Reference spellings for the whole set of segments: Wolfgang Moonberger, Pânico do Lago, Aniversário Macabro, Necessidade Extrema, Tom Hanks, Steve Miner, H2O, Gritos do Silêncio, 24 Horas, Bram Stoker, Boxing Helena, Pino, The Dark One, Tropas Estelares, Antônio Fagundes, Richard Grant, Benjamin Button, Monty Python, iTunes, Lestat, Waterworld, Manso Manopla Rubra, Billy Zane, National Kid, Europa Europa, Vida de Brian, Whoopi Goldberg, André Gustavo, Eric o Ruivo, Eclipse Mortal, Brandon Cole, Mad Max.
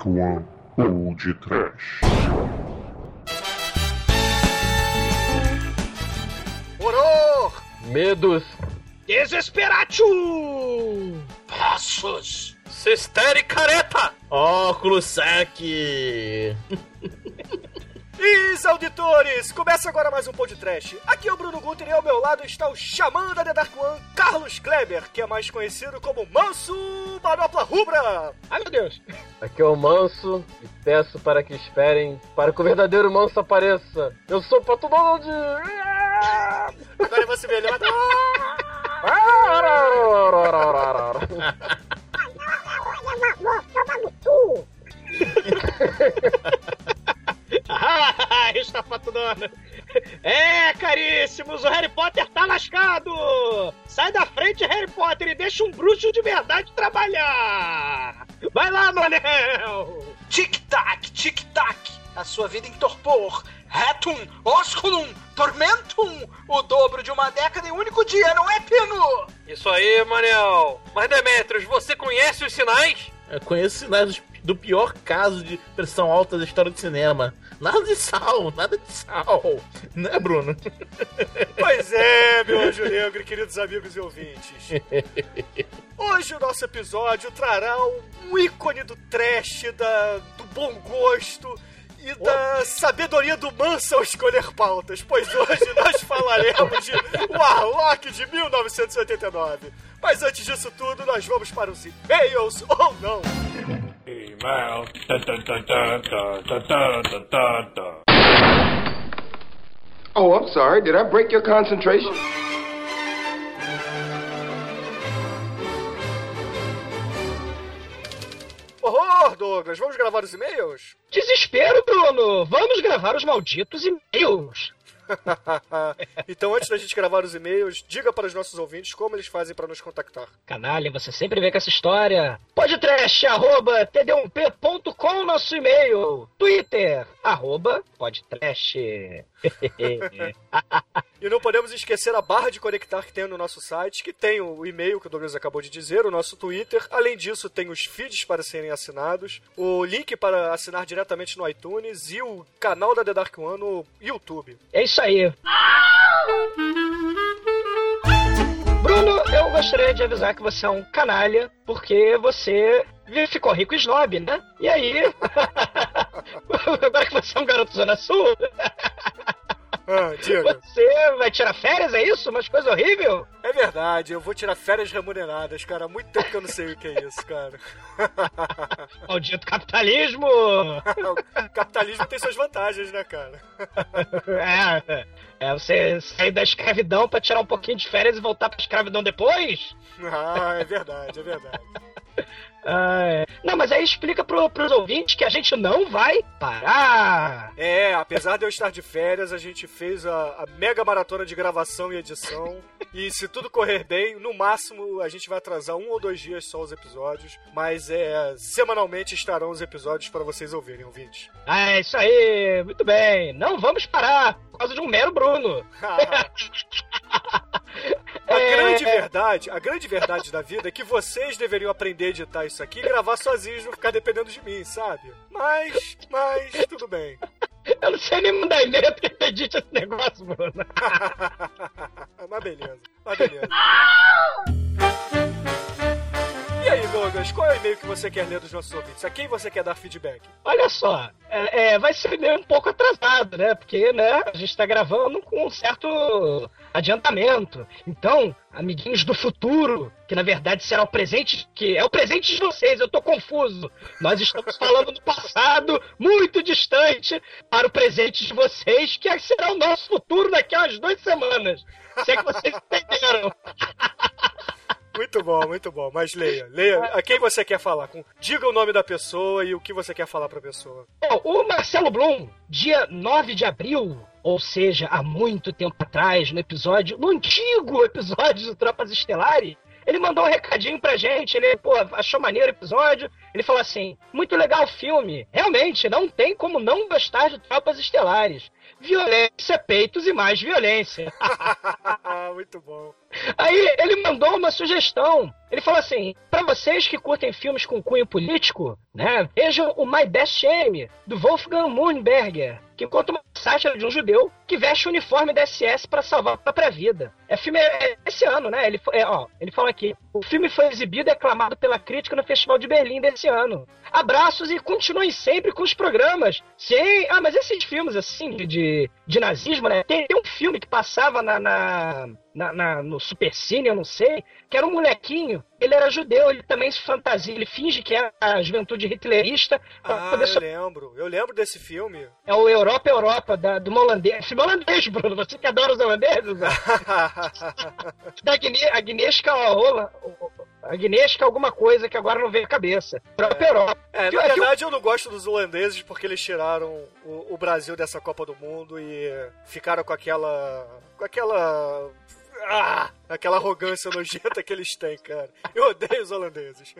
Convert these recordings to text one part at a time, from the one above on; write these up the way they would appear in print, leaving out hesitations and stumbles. Dark One ou de trash. Horror! Medos! Desesperatio! Passos! Cestere careta! Óculos saque! Isso, auditores! Começa agora mais um Pod Trash. Aqui é o Bruno Guter e ao meu lado está o xamã da The Dark One, Carlos Kleber, que é mais conhecido como Manso Manopla Rubra. Ai, meu Deus! Aqui é o Manso e peço para que esperem para que o verdadeiro Manso apareça. Eu sou o Pato Donald! Agora você me levanta... Ah, está fatudando. É, caríssimos, o Harry Potter tá lascado. Sai da frente, Harry Potter, e deixa um bruxo de verdade trabalhar. Vai lá, Manel. Tic-tac, tic-tac. A sua vida em torpor. Retum, osculum, tormentum. O dobro de uma década em um único dia, não é, Pino? Isso aí, Manel. Mas, Demetrius, você conhece os sinais? Eu conheço os sinais do pior caso de pressão alta da história do cinema. Nada de sal. Né, Bruno? Pois é, meu anjo negro, queridos amigos e ouvintes. Hoje o nosso episódio trará um ícone do trash, do bom gosto e da sabedoria do Manso ao escolher pautas, pois hoje nós falaremos de Warlock de 1989. Mas antes disso tudo, nós vamos para os e-mails ou não. E-mail. Oh, I'm sorry. Did I break your concentration? Horror, Douglas! Vamos gravar os e-mails? Desespero, Bruno! Vamos gravar os malditos e-mails! Então, antes da gente gravar os e-mails, diga para os nossos ouvintes como eles fazem para nos contactar. Canalha, você sempre vem com essa história. podtrash@td1p.com, nosso e-mail. Twitter, @podtrash. E não podemos esquecer a barra de conectar que tem no nosso site, que tem o e-mail que o Douglas acabou de dizer, o nosso Twitter. Além disso, tem os feeds para serem assinados, o link para assinar diretamente no iTunes e o canal da The Dark One no YouTube. É isso aí. Bruno, eu gostaria de avisar que você é um canalha, porque você ficou rico e snob, né? E aí? Agora que você é um garoto zona sul... Você vai tirar férias, é isso? Umas coisas horríveis? É verdade, eu vou tirar férias remuneradas, cara. Há muito tempo que eu não sei o que é isso, cara. Maldito capitalismo! O capitalismo tem suas vantagens, né, cara? É você sair da escravidão pra tirar um pouquinho de férias e voltar pra escravidão depois? Ah, é verdade, é verdade. Não, mas aí explica pros ouvintes que a gente não vai parar. É, apesar de eu estar de férias, a gente fez a mega maratona de gravação e edição. E se tudo correr bem, no máximo a gente vai atrasar 1 ou 2 dias só os episódios. Mas semanalmente estarão os episódios para vocês ouvirem, ouvintes. Ah, é isso aí, muito bem. Não vamos parar por causa de um mero Bruno. A grande verdade da vida é que vocês deveriam aprender a editar isso aqui e gravar sozinhos, não ficar dependendo de mim, sabe? Mas, tudo bem. Eu não sei nem mandar e-mail porque eu edito esse negócio, Bruno. Mas beleza. E aí, Douglas, qual é o e-mail que você quer ler dos nossos ouvintes? A quem você quer dar feedback? Olha só, vai ser um e-mail um pouco atrasado, né? Porque, né, a gente tá gravando com um certo adiantamento. Então, amiguinhos do futuro, que na verdade será o presente, que é o presente de vocês, eu tô confuso. Nós estamos falando do passado, muito distante, para o presente de vocês, que será o nosso futuro daqui a umas 2 semanas. Se é que vocês entenderam. Muito bom. Mas leia. A quem você quer falar? Diga o nome da pessoa e o que você quer falar pra pessoa. O Marcelo Blum, dia 9 de abril, ou seja, há muito tempo atrás, no antigo episódio do Tropas Estelares, ele mandou um recadinho pra gente, ele, achou maneiro o episódio, ele falou assim, muito legal o filme, realmente, não tem como não gostar de Tropas Estelares. Violência, peitos e mais violência. legal, muito bom. Aí ele mandou uma sugestão. Ele falou assim, pra vocês que curtem filmes com cunho político, né, vejam o My Best Shame, do Wolfgang Moonberger, que conta uma sátira de um judeu que veste o uniforme da SS pra salvar a própria vida. É filme esse ano, né? Ele fala aqui, o filme foi exibido e aclamado pela crítica no Festival de Berlim desse ano. Abraços e continuem sempre com os programas. Sim, ah, mas esses filmes, assim, de nazismo, né? Tem um filme que passava no Supercine, eu não sei, que era um molequinho, ele era judeu, ele também se fantasia, ele finge que era a juventude hitlerista. Ah, eu lembro desse filme. É o Europa Europa, do holandês. Filme holandês, Bruno, você que adora os holandeses. Da Agnieszka Holland. Agnieszka alguma coisa que agora não veio à cabeça. Europa Europa. É, na verdade eu não gosto dos holandeses porque eles tiraram o Brasil dessa Copa do Mundo e ficaram com aquela... Ah, aquela arrogância nojenta que eles têm, cara. Eu odeio os holandeses.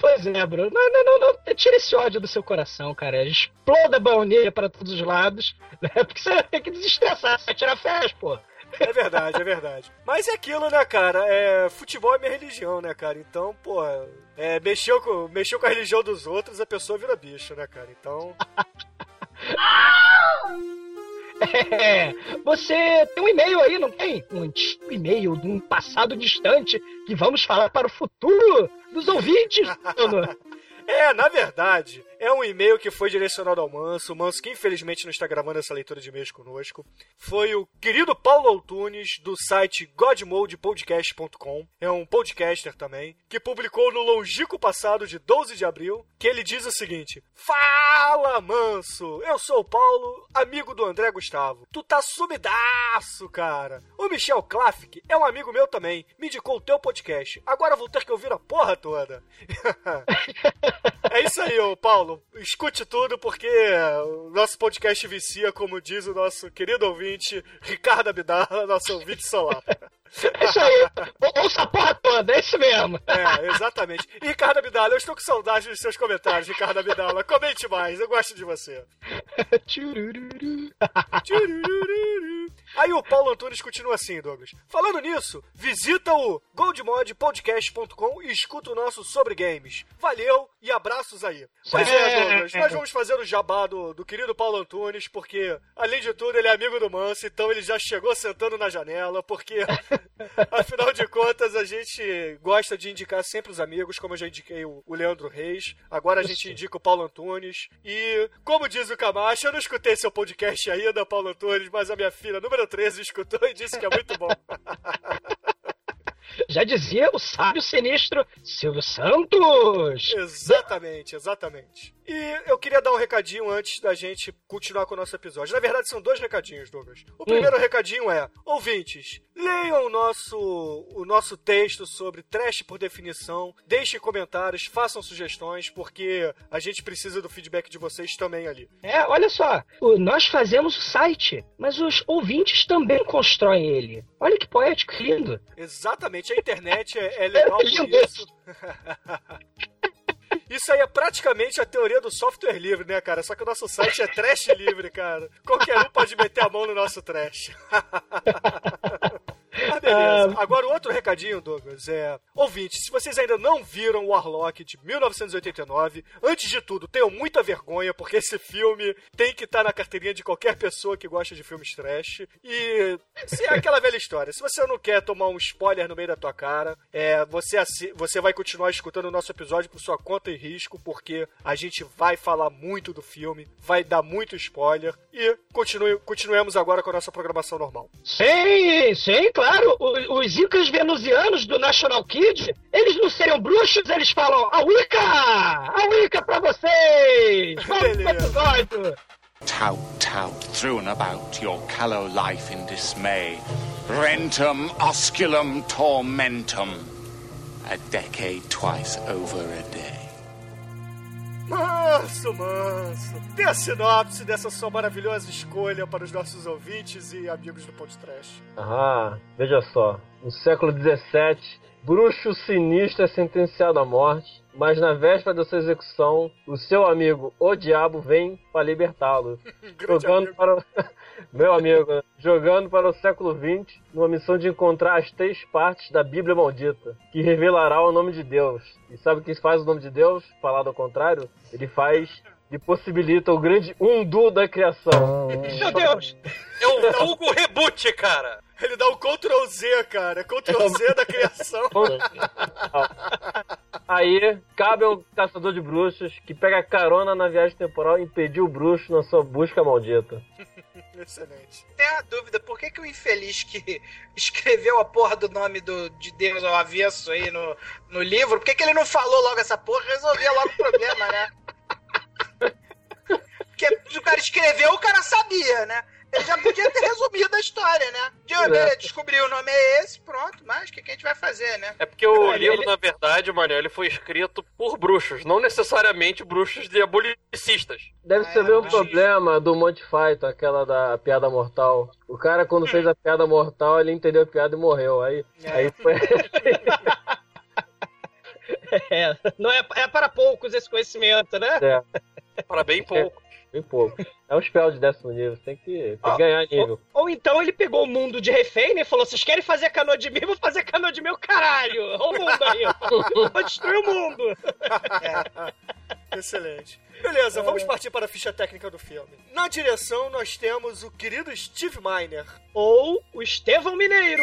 Pois é, Bruno. Não, tira esse ódio do seu coração, cara. Exploda a baunilha para todos os lados, né? Porque você tem que desestressar, você vai tirar férias, pô. É verdade, é verdade. Mas é aquilo, né, cara? Futebol é minha religião, né, cara? Então, pô, mexeu com a religião dos outros, a pessoa vira bicho, né, cara? Então... É, você tem um e-mail aí, não tem? Um antigo e-mail de um passado distante que vamos falar para o futuro dos ouvintes. Na verdade, é um e-mail que foi direcionado ao Manso. O Manso que infelizmente não está gravando essa leitura de e-mails conosco. Foi o querido Paulo Antunes, do site godmodepodcast.com. É um podcaster também, que publicou no longínquo passado de 12 de abril, que ele diz o seguinte: Fala, Manso! Eu sou o Paulo, amigo do André Gustavo. Tu tá sumidaço, cara! O Michel Klafik é um amigo meu também. Me indicou o teu podcast. Agora vou ter que ouvir a porra toda. É isso aí, ô Paulo. Escute tudo, porque o nosso podcast vicia, como diz o nosso querido ouvinte, Ricardo Abidala, nosso ouvinte solar. É isso aí. Ouça a porra toda, é isso mesmo. É, exatamente. E Ricardo Abidala, eu estou com saudade dos seus comentários, Ricardo Abidala. Comente mais, eu gosto de você. Aí o Paulo Antunes continua assim, Douglas. Falando nisso, visita o godmodepodcast.com e escuta o nosso sobre games. Valeu e abraços aí. Pois é, Douglas, nós vamos fazer o jabá do querido Paulo Antunes, porque, além de tudo, ele é amigo do Manso, então ele já chegou sentando na janela, porque... Afinal de contas, a gente gosta de indicar sempre os amigos, como eu já indiquei o Leandro Reis, agora a gente indica o Paulo Antunes, e como diz o Camacho, eu não escutei seu podcast ainda, Paulo Antunes, mas a minha filha, número 13, escutou e disse que é muito bom. Já dizia o sábio sinistro Silvio Santos! Exatamente, exatamente. E eu queria dar um recadinho antes da gente continuar com o nosso episódio. Na verdade, são dois recadinhos, Douglas. O primeiro recadinho é, ouvintes, leiam o nosso texto sobre trash por definição, deixem comentários, façam sugestões, porque a gente precisa do feedback de vocês também ali. Olha só, nós fazemos o site, mas os ouvintes também constroem ele. Olha que poético, que lindo. Exatamente, a internet é legal por isso. Isso aí é praticamente a teoria do software livre, né, cara? Só que o nosso site é trash livre, cara. Qualquer um pode meter a mão no nosso trash. Ah, beleza. Agora, outro recadinho, Douglas, ouvintes, se vocês ainda não viram Warlock de 1989, antes de tudo, tenham muita vergonha, porque esse filme tem que estar na carteirinha de qualquer pessoa que gosta de filmes trash. E se é aquela velha história, se você não quer tomar um spoiler no meio da tua cara, você vai continuar escutando o nosso episódio por sua conta e risco, porque a gente vai falar muito do filme, vai dar muito spoiler, e continuemos agora com a nossa programação normal. Sim, claro, os incas venusianos do National Kid, eles não seriam bruxos, eles falam a Wicca pra vocês! Beleza. Tout, tout, thrown about your callow life in dismay. Rentum, osculum, tormentum. A decade twice over a day. Manso. Dê a sinopse dessa sua maravilhosa escolha para os nossos ouvintes e amigos do Podcast. Veja só. No século XVII, Bruxo sinistro é sentenciado à morte, mas na véspera da sua execução, o seu amigo, o diabo, vem para libertá-lo. Meu amigo, jogando para o século XX, numa missão de encontrar as três partes da Bíblia Maldita, que revelará o nome de Deus. E sabe o que faz o nome de Deus? Falado ao contrário, ele faz... e possibilita o grande Undu da criação. Meu Deus! É um vulgo reboot, cara! Ele dá o Ctrl Z, cara. Ctrl Z da criação. Aí, cabe ao caçador de bruxos que pega carona na viagem temporal e impediu o bruxo na sua busca maldita. Excelente. Tem a dúvida, por que que o infeliz que escreveu a porra do nome de Deus ao avesso aí no livro, por que que ele não falou logo essa porra e resolvia logo o problema, né? Porque o cara escreveu, o cara sabia, né? Ele já podia ter resumido a história, né? Descobriu o nome é esse, pronto, mas o que a gente vai fazer, né? É porque o livro, na verdade, Manel, ele foi escrito por bruxos, não necessariamente bruxos diabolicistas. Deve ser o mesmo problema do Monty Python, aquela da piada mortal. O cara, quando fez a piada mortal, ele entendeu a piada e morreu. Aí foi... É para poucos esse conhecimento, né? É. Para bem pouco. Bem pouco. É um spell de 10º nível, tem que ganhar nível. Ou então ele pegou o mundo de refém, né, e falou, vocês querem fazer canoa de mim? Vou fazer canoa de meu caralho! Olha o mundo aí! Vou destruir o mundo! Excelente. Beleza, vamos partir para a ficha técnica do filme. Na direção nós temos o querido Steve Miner. Ou o Estevão Mineiro!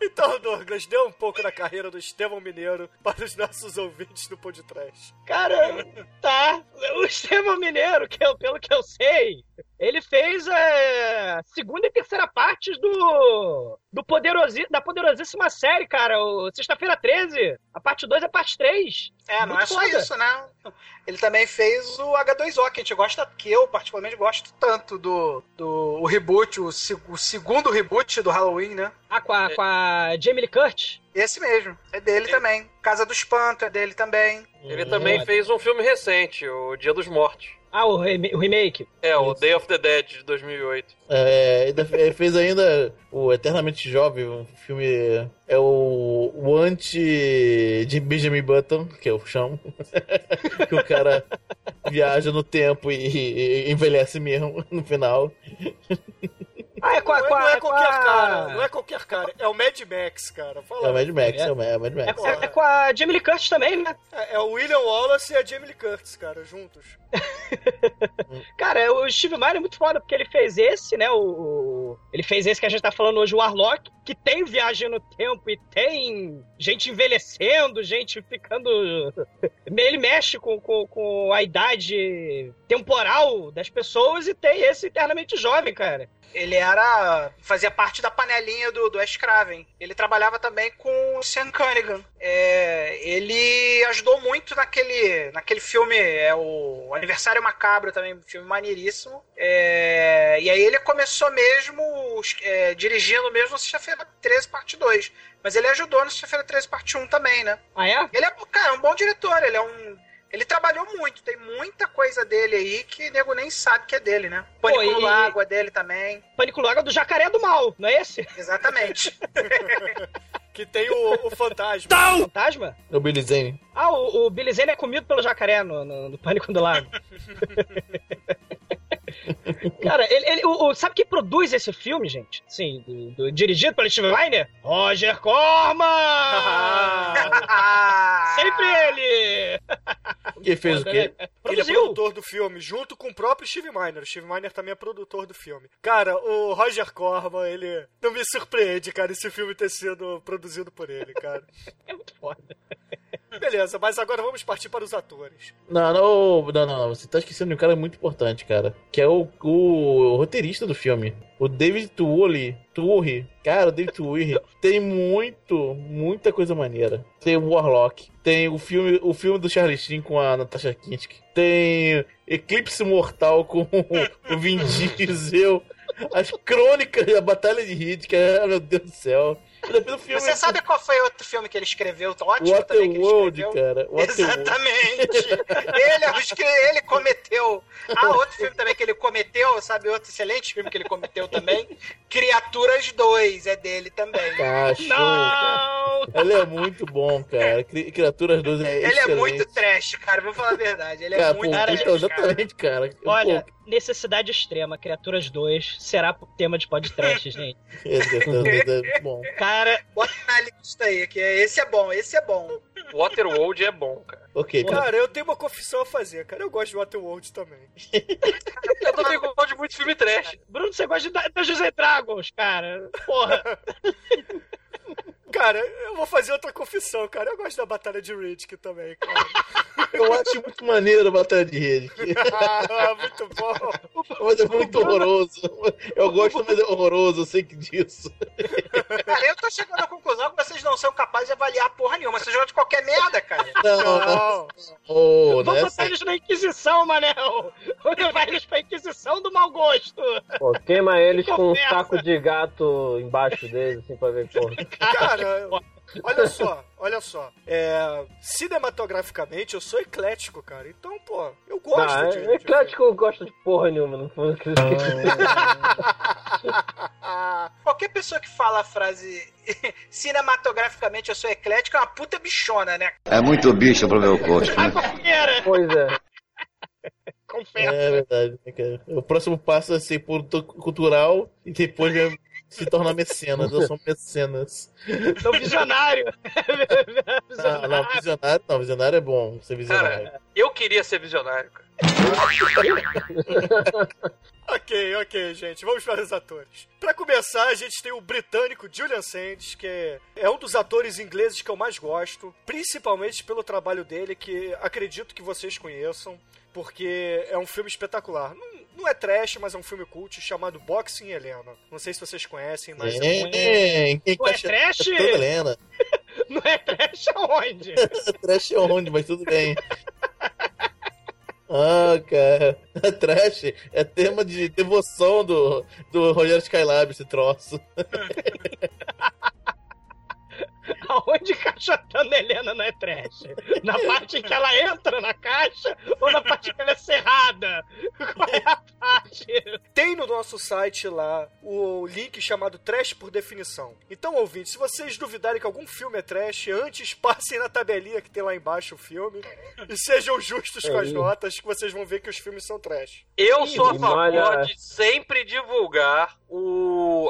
Então, Douglas, dê um pouco da carreira do Estevão Mineiro para os nossos ouvintes do podcast. Cara, tá. O Estevão Mineiro, pelo que eu sei, ele fez a segunda e terceira partes da poderosíssima série, cara. O Sexta-feira 13, a parte 2 e a parte 3. Muito não é só isso, né? Ele também fez o H2O, que a gente gosta, que eu particularmente gosto tanto do reboot, o segundo reboot do Halloween, né? Ah, com a Jamie Lee Curtis? Esse mesmo, é dele também. Casa do Espanto é dele também. Ele também fez um filme recente, o Dia dos Mortos. Ah, o remake? O Day of the Dead, de 2008. Ele fez ainda o Eternamente Jovem, um filme... É o anti de Benjamin Button, que eu chamo. Que o cara viaja no tempo e envelhece mesmo no final. Não é qualquer cara. É o Mad Max, cara. Fala. É o Mad Max, Mad Max. É com a Jamie Lee Curtis também, né? É o William Wallace e a Jamie Lee Curtis, cara, juntos. Cara, o Steve Miner é muito foda, porque ele fez esse, né? Ele fez esse que a gente tá falando hoje, o Warlock, que tem viagem no tempo e tem gente envelhecendo, gente ficando... Ele mexe com a idade temporal das pessoas e tem esse Eternamente Jovem, cara. Ele fazia parte da panelinha do Wes Craven. Ele trabalhava também com o Sean Cunningham. Ele ajudou muito naquele filme, o Aniversário Macabro também, um filme maneiríssimo. E aí ele começou mesmo dirigindo mesmo Sexta-feira 13, parte 2. Mas ele ajudou no Sexta-feira 13, parte 1 também, né? Ah, é? Ele é, cara, um bom diretor, ele trabalhou muito, tem muita coisa dele aí que o nego nem sabe que é dele, né? Pânico do Lago é dele também. Pânico do Lago é do Jacaré do Mal, não é esse? Exatamente. Que tem o fantasma. Não! Fantasma? O Billy Zane. Ah, o Billy Zane é comido pelo jacaré no Pânico do Lago. Cara, sabe quem produz esse filme, gente? Sim, dirigido pelo Steve Miner? Roger Corman! Sempre ele! Quem fez o quê? Ele é produtor do filme, junto com o próprio Steve Miner. O Steve Miner também é produtor do filme. Cara, o Roger Corman, ele... Não me surpreende, cara, esse filme ter sido produzido por ele, cara. É muito foda. Beleza, mas agora vamos partir para os atores. Não, você tá esquecendo de um cara muito importante, cara. Que é o roteirista do filme. O David Twohy. Cara, o David Twohy tem muita coisa maneira. Tem o Warlock. Tem o filme do Charlie Sheen com a Natasha Kinski. Tem Eclipse Mortal com o Vin Diesel. As crônicas da Batalha de Hit, que é, meu Deus do céu. Você sabe qual foi outro filme que ele escreveu? Ótimo Water também que ele escreveu. World, cara. Exatamente. Ele cometeu. Ah, outro filme também que ele cometeu, sabe? Outro excelente filme que ele cometeu também. Criaturas 2 é dele também. Cachorro, não! Cara. Ele é muito bom, cara. Criaturas 2 é excelente. Ele é muito trash, cara. Vou falar a verdade. Ele é muito trash, exatamente, cara. Olha, necessidade extrema. Criaturas 2 será tema de podcast, gente. É bom. Cara, bota na lista aí, que esse é bom, esse é bom. Waterworld é bom, cara. Okay, cara, eu tenho uma confissão a fazer, cara. Eu gosto de Waterworld também. Eu também gosto de muito filme trash. Bruno, você gosta de Dungeons & Dragons, cara. Porra. Cara, eu vou fazer outra confissão, cara. Eu gosto da Batalha de Riddick também, cara. Eu acho muito maneiro a Batalha de Riddick. Ah, muito bom. Mas é muito horroroso. Eu gosto, mas é horroroso, eu sei que disso. Cara, eu tô chegando à conclusão que vocês não são capazes de avaliar porra nenhuma. Vocês jogam de qualquer merda, cara. Não. Oh, vou botar eles na Inquisição, Manel. Vou levar eles pra Inquisição do mau gosto. Pô, queima eles com um saco de gato embaixo deles, assim, pra ver porra. Cara, olha só. Cinematograficamente, eu sou eclético, cara. Então, pô, eu gosto de... Eclético eu gosto de porra nenhuma. Não foi que... Qualquer pessoa que fala a frase cinematograficamente, eu sou eclético, é uma puta bichona, né? É muito bicho pro meu gosto, né? Pois é. Confesso. É verdade, cara. O próximo passo é ser produtor cultural e depois... se tornar mecenas, eu sou mecenas. Então, visionário. Visionário é bom ser visionário. Cara, eu queria ser visionário, cara. Ok, gente. Vamos para os atores. Para começar, a gente tem o britânico Julian Sands, que é um dos atores ingleses que eu mais gosto, principalmente pelo trabalho dele, que acredito que vocês conheçam, porque é um filme espetacular. Não é trash, mas é um filme cult chamado Boxing Helena. Não sei se vocês conhecem, mas... Não é trash? Helena. Não é trash aonde? Trash aonde, mas tudo bem. Ah, cara. É trash. É tema de devoção do Roger Skylab, esse troço. Aonde encaixotando Helena não é trash? Na parte em que ela entra na caixa ou na parte que ela é cerrada? Qual é a parte? Tem no nosso site lá o link chamado Trash por Definição. Então, ouvintes, se vocês duvidarem que algum filme é trash, antes passem na tabelinha que tem lá embaixo o filme e sejam justos com as notas, que vocês vão ver que os filmes são trash. Eu sou a favor de sempre divulgar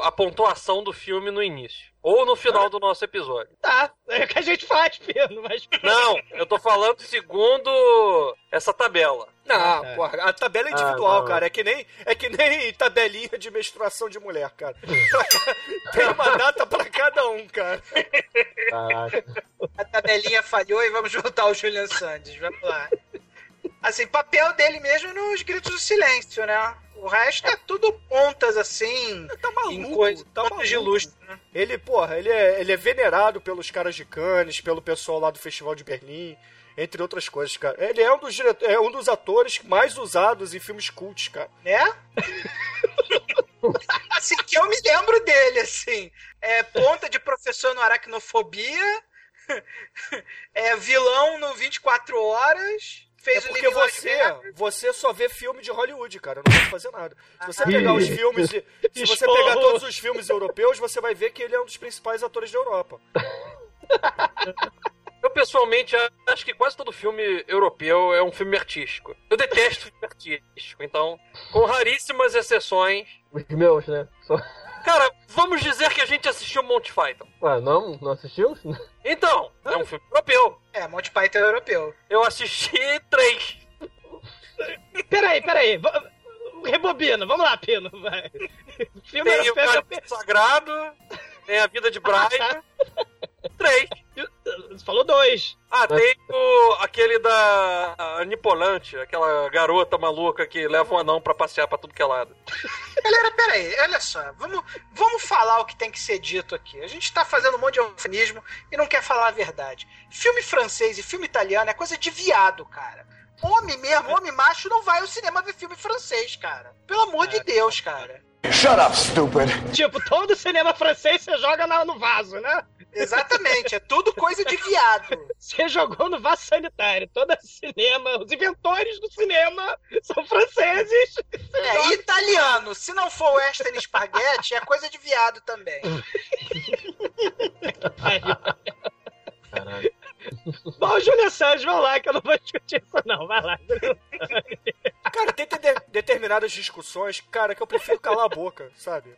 a pontuação do filme no início. Ou no final do nosso episódio. Tá, é o que a gente faz, Pino, mas... Não, eu tô falando segundo essa tabela. Não, porra, a tabela é individual, cara. É que nem tabelinha de menstruação de mulher, cara. Tem uma data pra cada um, cara. Caraca. A tabelinha falhou e vamos juntar o Julian Sands, vamos lá. Assim, papel dele mesmo nos Gritos do Silêncio, né? O resto é tudo pontas, assim... Tá maluco, pontas de luz, né? Ele, porra, ele é venerado pelos caras de Cannes, pelo pessoal lá do Festival de Berlim, entre outras coisas, cara. Ele é um dos atores mais usados em filmes cults, cara. Né? Assim, que eu me lembro dele, assim. É ponta de professor no Aracnofobia, é vilão no 24 Horas... Fez porque você só vê filme de Hollywood, cara. Eu não posso fazer nada. Se você pegar os filmes... Se você pegar todos os filmes europeus, você vai ver que ele é um dos principais atores da Europa. Eu, pessoalmente, acho que quase todo filme europeu é um filme artístico. Eu detesto filme artístico. Então, com raríssimas exceções... Os meus, né? Só... Cara, vamos dizer que a gente assistiu Monty Python. Ah, não assistimos? Então, é um filme europeu. É, Monty Python é europeu. Eu assisti 3. Peraí. Rebobina, vamos lá, Pino, vai. Filme tem europeu, Sagrado, tem A Vida de Brian. 3. Você falou 2. Ah, tem aquele da Anipolante, aquela garota maluca que leva um anão pra passear pra tudo que é lado. Galera, peraí, olha só, vamos falar o que tem que ser dito aqui. A gente tá fazendo um monte de eufemismo e não quer falar a verdade. Filme francês e filme italiano é coisa de viado, cara. Homem macho não vai ao cinema ver filme francês, cara. Pelo amor de Deus, cara. Shut up, stupid. Tipo, todo cinema francês você joga no vaso, né? Exatamente, é tudo coisa de viado. Você jogou no vaso sanitário. Todo cinema, os inventores do cinema são franceses. É italiano, se não for western espaguete, é coisa de viado também. Caralho. Bom, Julian Sands, vamos lá, que eu não vou discutir isso não, vai lá. Cara, tem determinadas discussões, cara, que eu prefiro calar a boca, sabe?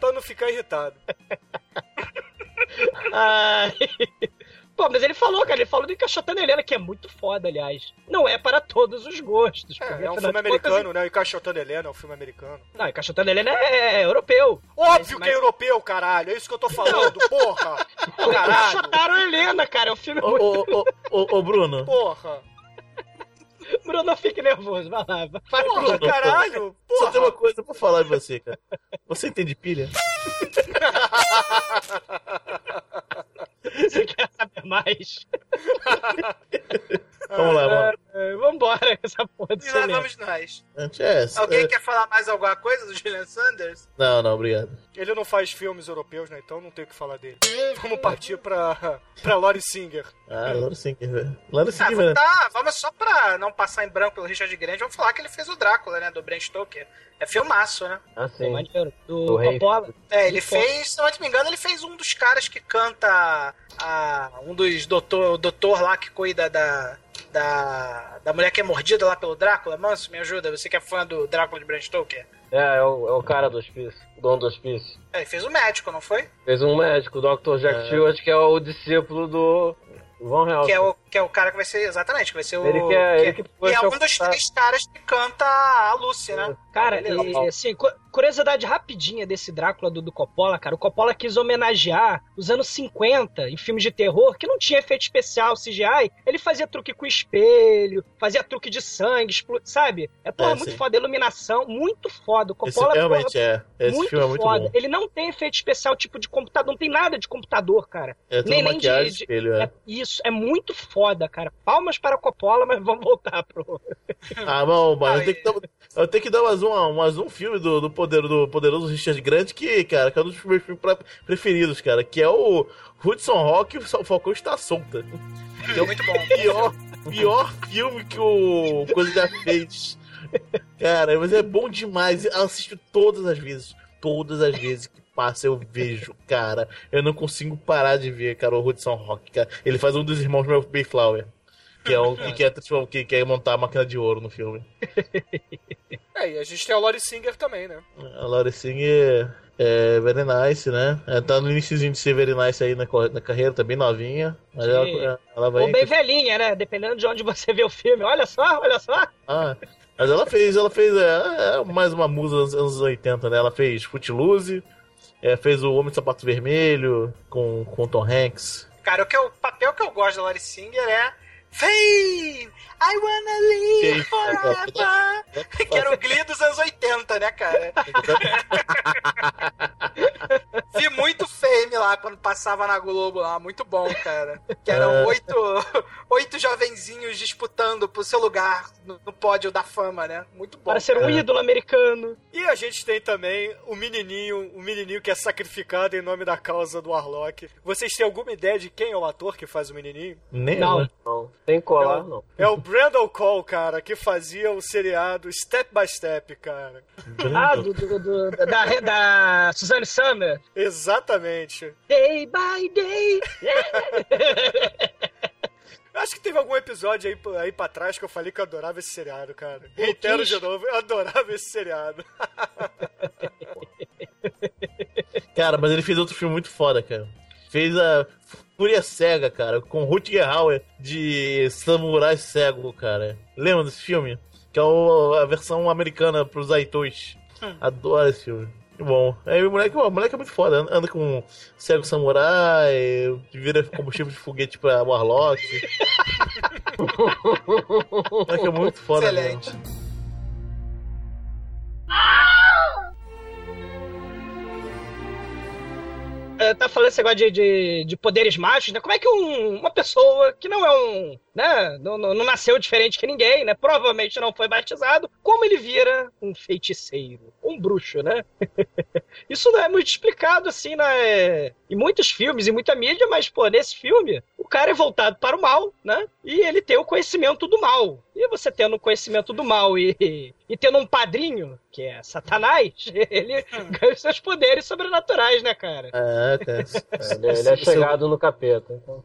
Pra não ficar irritado. Ai... Pô, mas ele falou, cara, ele falou do Encaixotando a Helena, que é muito foda, aliás. Não é para todos os gostos. É um filme americano, né? Encaixotando a Helena é um filme americano. Não, Encaixotando a Helena é europeu. Óbvio que é europeu, caralho. É isso que eu tô falando, porra. Caralho. Encaixotaram a Helena, cara. É um filme muito... Ô, Bruno. Porra. Bruno, fique nervoso, vai lá. Vai, porra, Bruno, caralho. Porra. Só tem uma coisa pra falar de você, cara. Você entende pilha? Você quer saber mais? Vamos lá, mano. Vambora com essa porra do cinema. E lá vamos nós. Alguém quer falar mais alguma coisa do Julian Sands? Não, obrigado. Ele não faz filmes europeus, né? Então não tem o que falar dele. Vamos partir pra Lori Singer. Lori Singer, velho. Lori Singer, velho. Tá, vamos só pra não passar em branco pelo Richard Grant, vamos falar que ele fez o Drácula, né? Do Bram Stoker. É filmaço, né? Ah, sim. Do Coppola. É, ele fez, se não me engano, ele fez um dos caras que canta... um dos doutor lá que cuida da mulher que é mordida lá pelo Drácula. Manso, me ajuda, você que é fã do Drácula de Bram Stoker. É o cara do hospício, o dono do hospício. É, ele fez um médico, não foi? Fez um médico, o Dr. Jack Stewart, que é o discípulo do Von Helsing. Que é o cara que vai ser, exatamente, que vai ser o... Ele é um dos três caras que canta a Lucy, né? Cara, assim, curiosidade rapidinha desse Drácula do Coppola, cara. O Coppola quis homenagear os anos 50 em filmes de terror, que não tinha efeito especial, CGI. Ele fazia truque com espelho, fazia truque de sangue, sabe? É porra, muito sim. Foda. Iluminação, muito foda. O Coppola, esse realmente porra, é. Esse muito filme é muito foda. Bom. Ele não tem efeito especial tipo de computador, não tem nada de computador, cara. É tudo nem maquiagem de espelho, é. Isso, é muito foda, cara. Palmas para o Coppola, mas vamos voltar pro... Ah, bom, mano, eu tenho que dar mais um filme do poderoso Richard Grant, que, cara, que é um dos meus filmes preferidos, cara, que é o Hudson Hawk e o Falcão Está Solta. Que é o muito bom. Pior filme que o Coisa já fez. Cara, mas é bom demais. Eu assisto todas as vezes. Todas as vezes que passa eu vejo, cara. Eu não consigo parar de ver, cara, o Hudson Hawk, cara. Ele faz um dos irmãos do meu Mayflower. Que é o que quer montar a máquina de ouro no filme. E a gente tem a Lori Singer também, né? A Lori Singer é very nice, né? Ela tá no iniciozinho de ser very nice aí na carreira, tá bem novinha. Mas ela vai... Ou bem velhinha, né? Dependendo de onde você vê o filme. Olha só! Ah, mas ela fez mais uma musa dos anos 80, né? Ela fez Footloose, fez o Homem de Sapato Vermelho com Tom Hanks. Cara, o papel que eu gosto da Lori Singer é Fame! I wanna live forever! Que era o Glee dos anos 80, né, cara? Vi muito Fame lá, quando passava na Globo lá. Muito bom, cara. Que eram oito jovenzinhos disputando pro seu lugar no pódio da fama, né? Muito bom. Para ser um ídolo americano. E a gente tem também o menininho que é sacrificado em nome da causa do Warlock. Vocês têm alguma ideia de quem é o ator que faz o menininho? Não. Tem colar, não. É o Brandon Cole, cara, que fazia o seriado Step by Step, cara. Da Suzanne Sommer. Exatamente. Day by day. Acho que teve algum episódio aí pra trás que eu falei que eu adorava esse seriado, cara. Reitero de novo, eu adorava esse seriado. Cara, mas ele fez outro filme muito foda, cara. Fez a Fúria Cega, cara, com Rutger Hauer de Samurai Cego, cara. Lembra desse filme? Que é a versão americana pros Aitos. Adoro esse filme. Que bom. Aí o moleque é muito foda. Anda com cego samurai, vira combustível de foguete pra Warlock. O moleque é muito foda. Excelente. Mesmo. tá falando esse negócio de poderes mágicos, né? Como é que uma pessoa que não é um... né? Não nasceu diferente que ninguém, né? Provavelmente não foi batizado. Como ele vira um feiticeiro? Um bruxo, né? Isso não é muito explicado, assim, né? Em muitos filmes, em muita mídia, mas, pô, nesse filme, o cara é voltado para o mal, né? E ele tem o conhecimento do mal. E você tendo o conhecimento do mal e tendo um padrinho, que é Satanás, ele ganha os seus poderes sobrenaturais, né, cara? Ele é chegado no capeta. Então.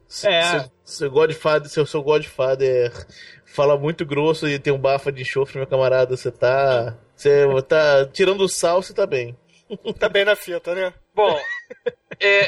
Seu Godfather fala muito grosso e tem um bafo de enxofre, meu camarada, você tá tirando o sal, você tá bem. Tá bem na fita, né? Bom,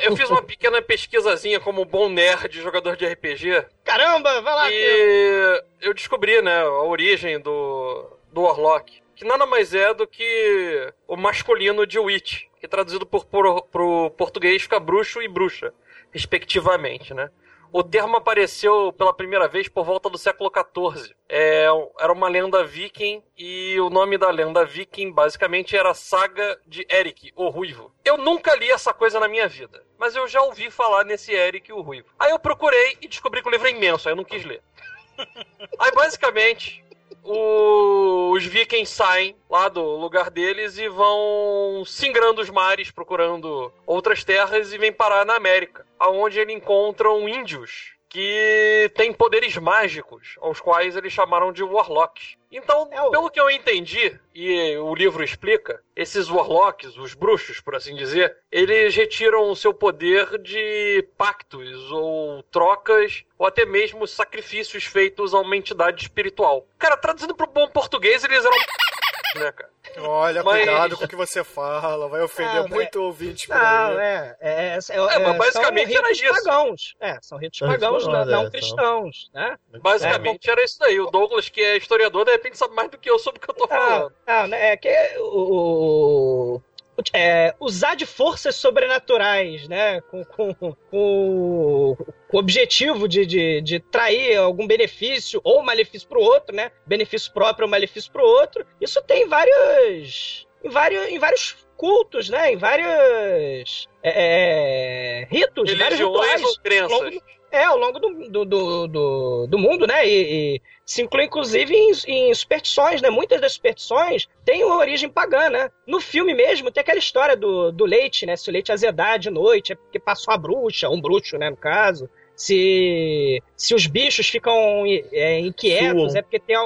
eu fiz uma pequena pesquisazinha como bom nerd, jogador de RPG. Caramba, vai lá! E eu descobri, né, a origem do Warlock, que nada mais é do que o masculino de Witch, que traduzido pro português fica bruxo e bruxa, respectivamente, né? O termo apareceu pela primeira vez por volta do século XIV. Era uma lenda viking e o nome da lenda viking basicamente era Saga de Eric, o Ruivo. Eu nunca li essa coisa na minha vida, mas eu já ouvi falar nesse Eric, o Ruivo. Aí eu procurei e descobri que o livro é imenso, aí eu não quis ler. Aí basicamente os vikings saem lá do lugar deles e vão singrando os mares, procurando outras terras e vêm parar na América, onde eles encontram índios que têm poderes mágicos, aos quais eles chamaram de warlocks. Então, pelo que eu entendi, e o livro explica, esses warlocks, os bruxos, por assim dizer, eles retiram o seu poder de pactos, ou trocas, ou até mesmo sacrifícios feitos a uma entidade espiritual. Cara, traduzindo pro bom português, eles eram... né, cara? Olha, cuidado com o que você fala, vai ofender muito ouvinte. Não, mas basicamente era isso. Pagãos. São ritos pagãos, não cristãos, né? Basicamente era isso daí. O Douglas, que é historiador, de repente sabe mais do que eu sobre o que eu tô falando. Usar de forças sobrenaturais, né? Com o objetivo de trair algum benefício ou um malefício pro outro, né? Benefício próprio ou malefício pro outro. Isso tem em vários cultos, né? Em vários ritos, religiões, vários rituais, ou crenças. Ao longo do mundo, né? E se inclui, inclusive, em superstições, né? Muitas das superstições têm uma origem pagã, né? No filme mesmo tem aquela história do leite, né? Se o leite azedar de noite é porque passou a bruxa, um bruxo, né, no caso. Se os bichos ficam inquietos, é porque tem...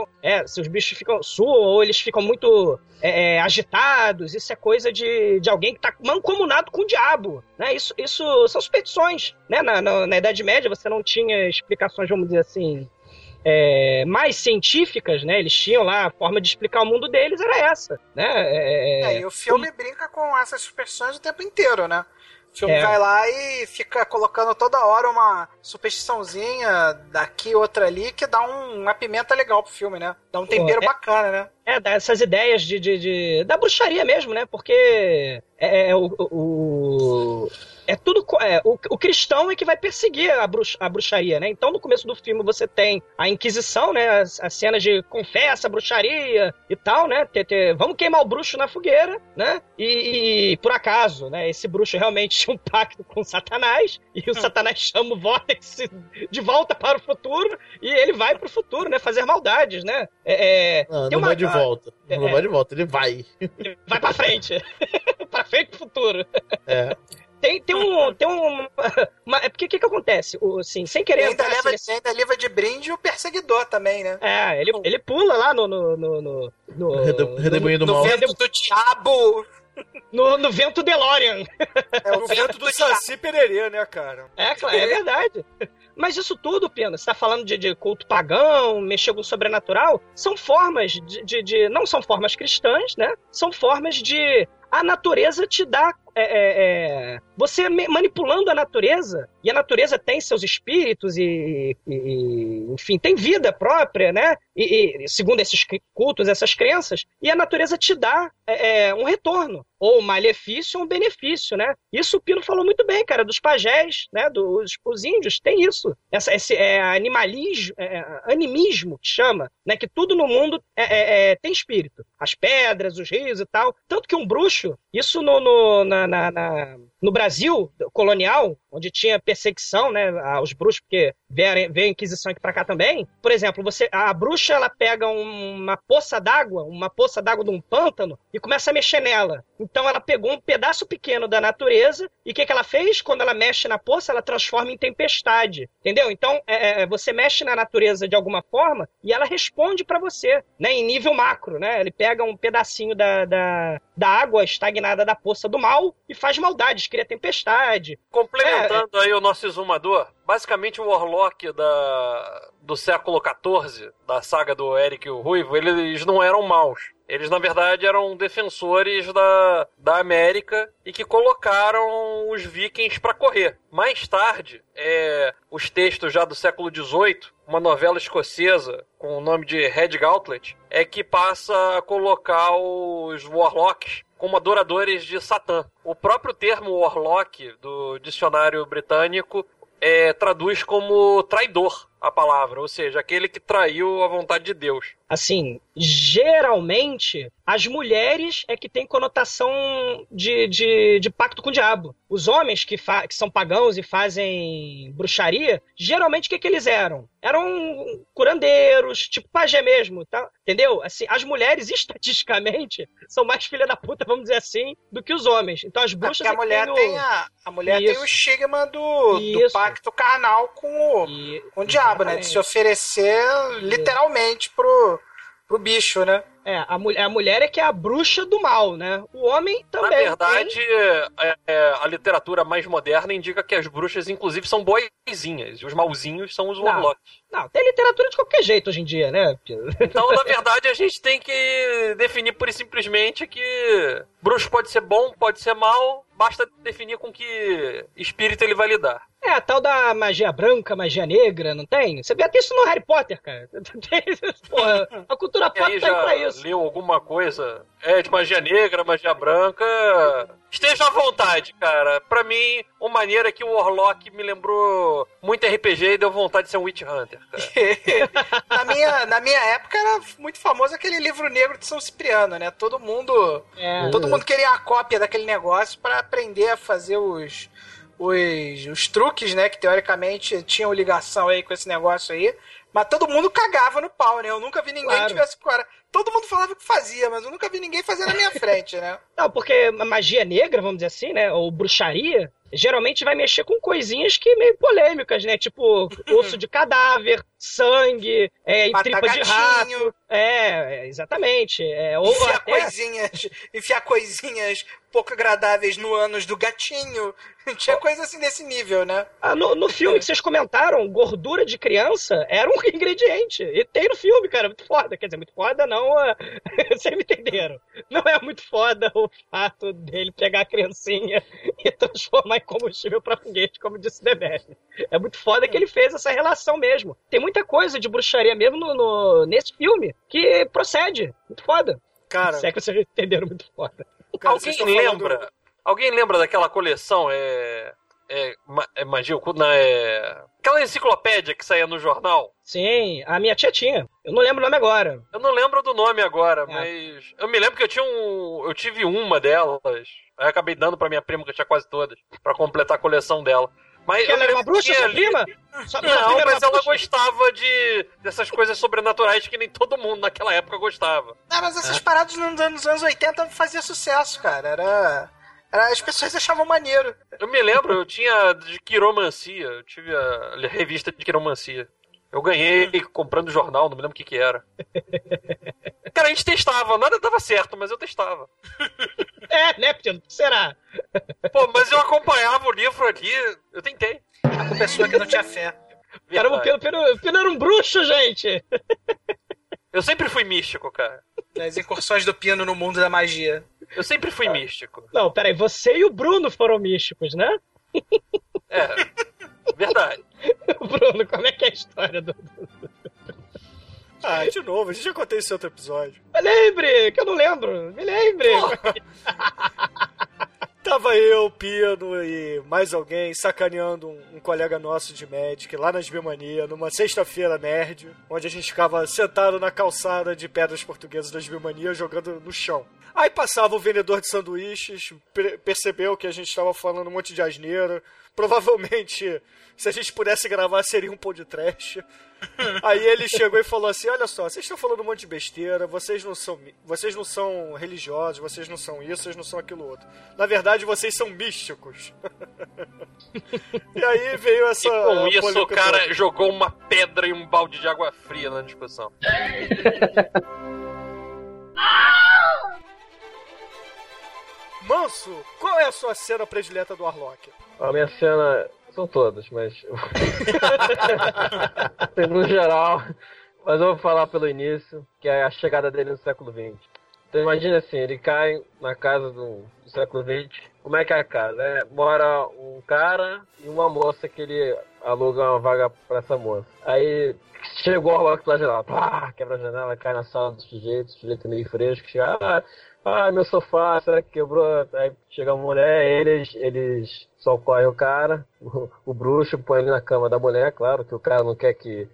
se os bichos suam ou eles ficam muito agitados, isso é coisa de alguém que tá mancomunado com o diabo, né? Isso são superstições, né? Na Idade Média você não tinha explicações, vamos dizer assim, mais científicas, né? Eles tinham lá, a forma de explicar o mundo deles era essa, né? E o filme brinca com essas superstições o tempo inteiro, né? O filme vai lá e fica colocando toda hora uma superstiçãozinha daqui, outra ali, que dá uma pimenta legal pro filme, né? Dá um tempero bacana, né? Dá essas ideias da bruxaria mesmo, né? Porque o cristão é que vai perseguir a bruxaria, né? Então, no começo do filme, você tem a Inquisição, né? As cenas de confessa, bruxaria e tal, né? Vamos queimar o bruxo na fogueira, né? E por acaso, né? Esse bruxo realmente tinha um pacto com Satanás, e o Satanás chama o Vórtex de volta para o futuro, e ele vai para o futuro, né? Fazer maldades, né? Vai de volta. Não vai de volta, ele vai. Ele vai para frente. Para frente pro futuro. Porque o que acontece? Sem querer... Ainda leva de brinde o perseguidor também, né? Ele pula lá no redemoinho do mal. No vento do diabo. No vento DeLorean. No vento do Saci Pererê, né, cara? Claro, é verdade. Mas isso tudo, Pino, você tá falando de culto pagão, mexer com o sobrenatural, são formas de... Não são formas cristãs, né? São formas de... A natureza te dá... você manipulando a natureza, e a natureza tem seus espíritos enfim, tem vida própria, né? E segundo esses cultos, essas crenças, e a natureza te dá um retorno, ou um malefício, ou um benefício, né? Isso o Pino falou muito bem, cara, dos pajés, né? Os índios, tem isso. Esse animismo que chama, né? Que tudo no mundo tem espírito. As pedras, os rios e tal. Tanto que um bruxo, isso no, no na, no Brasil colonial, onde tinha perseguição, né, aos bruxos, porque veio a Inquisição aqui pra cá também. Por exemplo, a bruxa, ela pega uma poça d'água de um pântano e começa a mexer nela. Então ela pegou um pedaço pequeno da natureza e o que ela fez? Quando ela mexe na poça, ela transforma em tempestade, entendeu? Então você mexe na natureza de alguma forma e ela responde pra você, né, em nível macro, né? Ele pega um pedacinho da água estagnada da poça do mal e faz maldades, cria tempestade. Complementando aí o nosso exumador, basicamente o Warlock do século XIV, da saga do Eric e o Ruivo, eles não eram maus. Eles, na verdade, eram defensores da América e que colocaram os vikings para correr. Mais tarde, os textos já do século XVIII, uma novela escocesa com o nome de Red Gauntlet, que passa a colocar os warlocks como adoradores de Satã. O próprio termo warlock do dicionário britânico traduz como traidor a palavra, ou seja, aquele que traiu a vontade de Deus. Assim, geralmente, as mulheres que têm conotação de pacto com o diabo. Os homens que são pagãos e fazem bruxaria, geralmente o que eles eram? Eram curandeiros, tipo pajé mesmo, tá? Entendeu? Assim, as mulheres, estatisticamente, são mais filha da puta, vamos dizer assim, do que os homens. Então as bruxas... Porque a mulher tem o estigma do pacto carnal com o diabo, né? De se oferecer literalmente pro bicho, né? A mulher é que é a bruxa do mal, né? O homem também. Na verdade, a literatura mais moderna indica que as bruxas, inclusive, são boizinhas. E os malzinhos são os warlocks. Não, tem literatura de qualquer jeito hoje em dia, né? Então, na verdade, a gente tem que definir pura e simplesmente que bruxo pode ser bom, pode ser mal, basta definir com que espírito ele vai lidar. A tal da magia branca, magia negra, não tem? Você vê até isso no Harry Potter, cara. Porra, a cultura pop tá aí pra isso. Leu alguma coisa de magia negra, magia branca, esteja à vontade, cara. Pra mim, uma maneira que o Warlock me lembrou muito RPG e deu vontade de ser um Witch Hunter, cara. na minha época era muito famoso aquele livro negro de São Cipriano, né? Todo mundo queria a cópia daquele negócio pra aprender a fazer os truques, né, que teoricamente tinham ligação aí com esse negócio aí, mas todo mundo cagava no pau, né? Eu nunca vi ninguém que tivesse... Todo mundo falava que fazia, mas eu nunca vi ninguém fazer na minha frente, né? Não, porque a magia negra, vamos dizer assim, né, ou bruxaria, geralmente vai mexer com coisinhas que meio polêmicas, né? Tipo, osso de cadáver, sangue, tripa de rato. Exatamente. Enfiar coisinhas pouco agradáveis no ânus do gatinho. Tinha coisa assim desse nível, né? No filme que vocês comentaram, gordura de criança era um ingrediente. E tem no filme, cara, muito foda. Quer dizer, muito foda não... Vocês me entenderam. Não é muito foda o fato dele pegar a criancinha e transformar combustível pra foguete, como disse o Demetrius. É muito foda que ele fez essa relação mesmo. Tem muita coisa de bruxaria mesmo nesse filme que procede. Muito foda. Cara... Se é que vocês entenderam, muito foda. Cara, alguém lembra daquela coleção, magia oculta, aquela enciclopédia que saía no jornal? Sim, a minha tia tinha. Eu não lembro o nome agora. Eu não lembro do nome agora, mas... Eu me lembro que eu tive uma delas. Aí eu acabei dando pra minha prima, que eu tinha quase todas, pra completar a coleção dela. Mas ela era uma bruxa, sua prima? Não, mas ela gostava dessas coisas sobrenaturais que nem todo mundo naquela época gostava. Não, mas essas paradas nos anos 80 faziam sucesso, cara. As pessoas achavam maneiro. Eu me lembro, eu tinha de quiromancia. Eu tive a revista de quiromancia. Eu ganhei comprando jornal, não me lembro o que era. Cara, a gente testava, nada dava certo, mas eu testava. Né, Pino? Será? Pô, mas eu acompanhava o livro aqui, eu tentei. A pessoa que não tinha fé. Cara, o Pino era um bruxo, gente. Eu sempre fui místico, cara. As incursões do Pino no mundo da magia. Eu sempre fui místico. Não, peraí, você e o Bruno foram místicos, né? Verdade. Bruno, como é que é a história do... De novo, a gente já contei esse outro episódio. Me lembre, que eu não lembro. Me lembre. Tá, Tava eu, Pino e mais alguém sacaneando um colega nosso de Magic lá na Esbimania, numa sexta-feira nerd, onde a gente ficava sentado na calçada de pedras portuguesas da Esbimania jogando no chão. Aí passava o vendedor de sanduíches, percebeu que a gente tava falando um monte de asneira. Provavelmente, se a gente pudesse gravar, seria um podcast. Aí ele chegou e falou assim, olha só, vocês estão falando um monte de besteira, vocês não são religiosos, vocês não são isso, vocês não são aquilo outro. Na verdade, vocês são místicos. E aí veio essa... E com isso o cara jogou uma pedra e um balde de água fria na discussão. Manso, qual é a sua cena predileta do Warlock? A minha cena... São todas, mas... No geral, mas eu vou falar pelo início, que é a chegada dele no século XX. Então imagina assim, ele cai na casa do século XX. Como é que é a casa? É, mora um cara e uma moça que ele aluga uma vaga pra essa moça. Aí chegou o Warlock pela janela, pá, quebra a janela, cai na sala do sujeito, o sujeito meio fresco, chega... Ah, meu sofá, será que quebrou? Aí chega a mulher, eles socorrem o cara, o bruxo põe ele na cama da mulher, claro, que o cara não quer que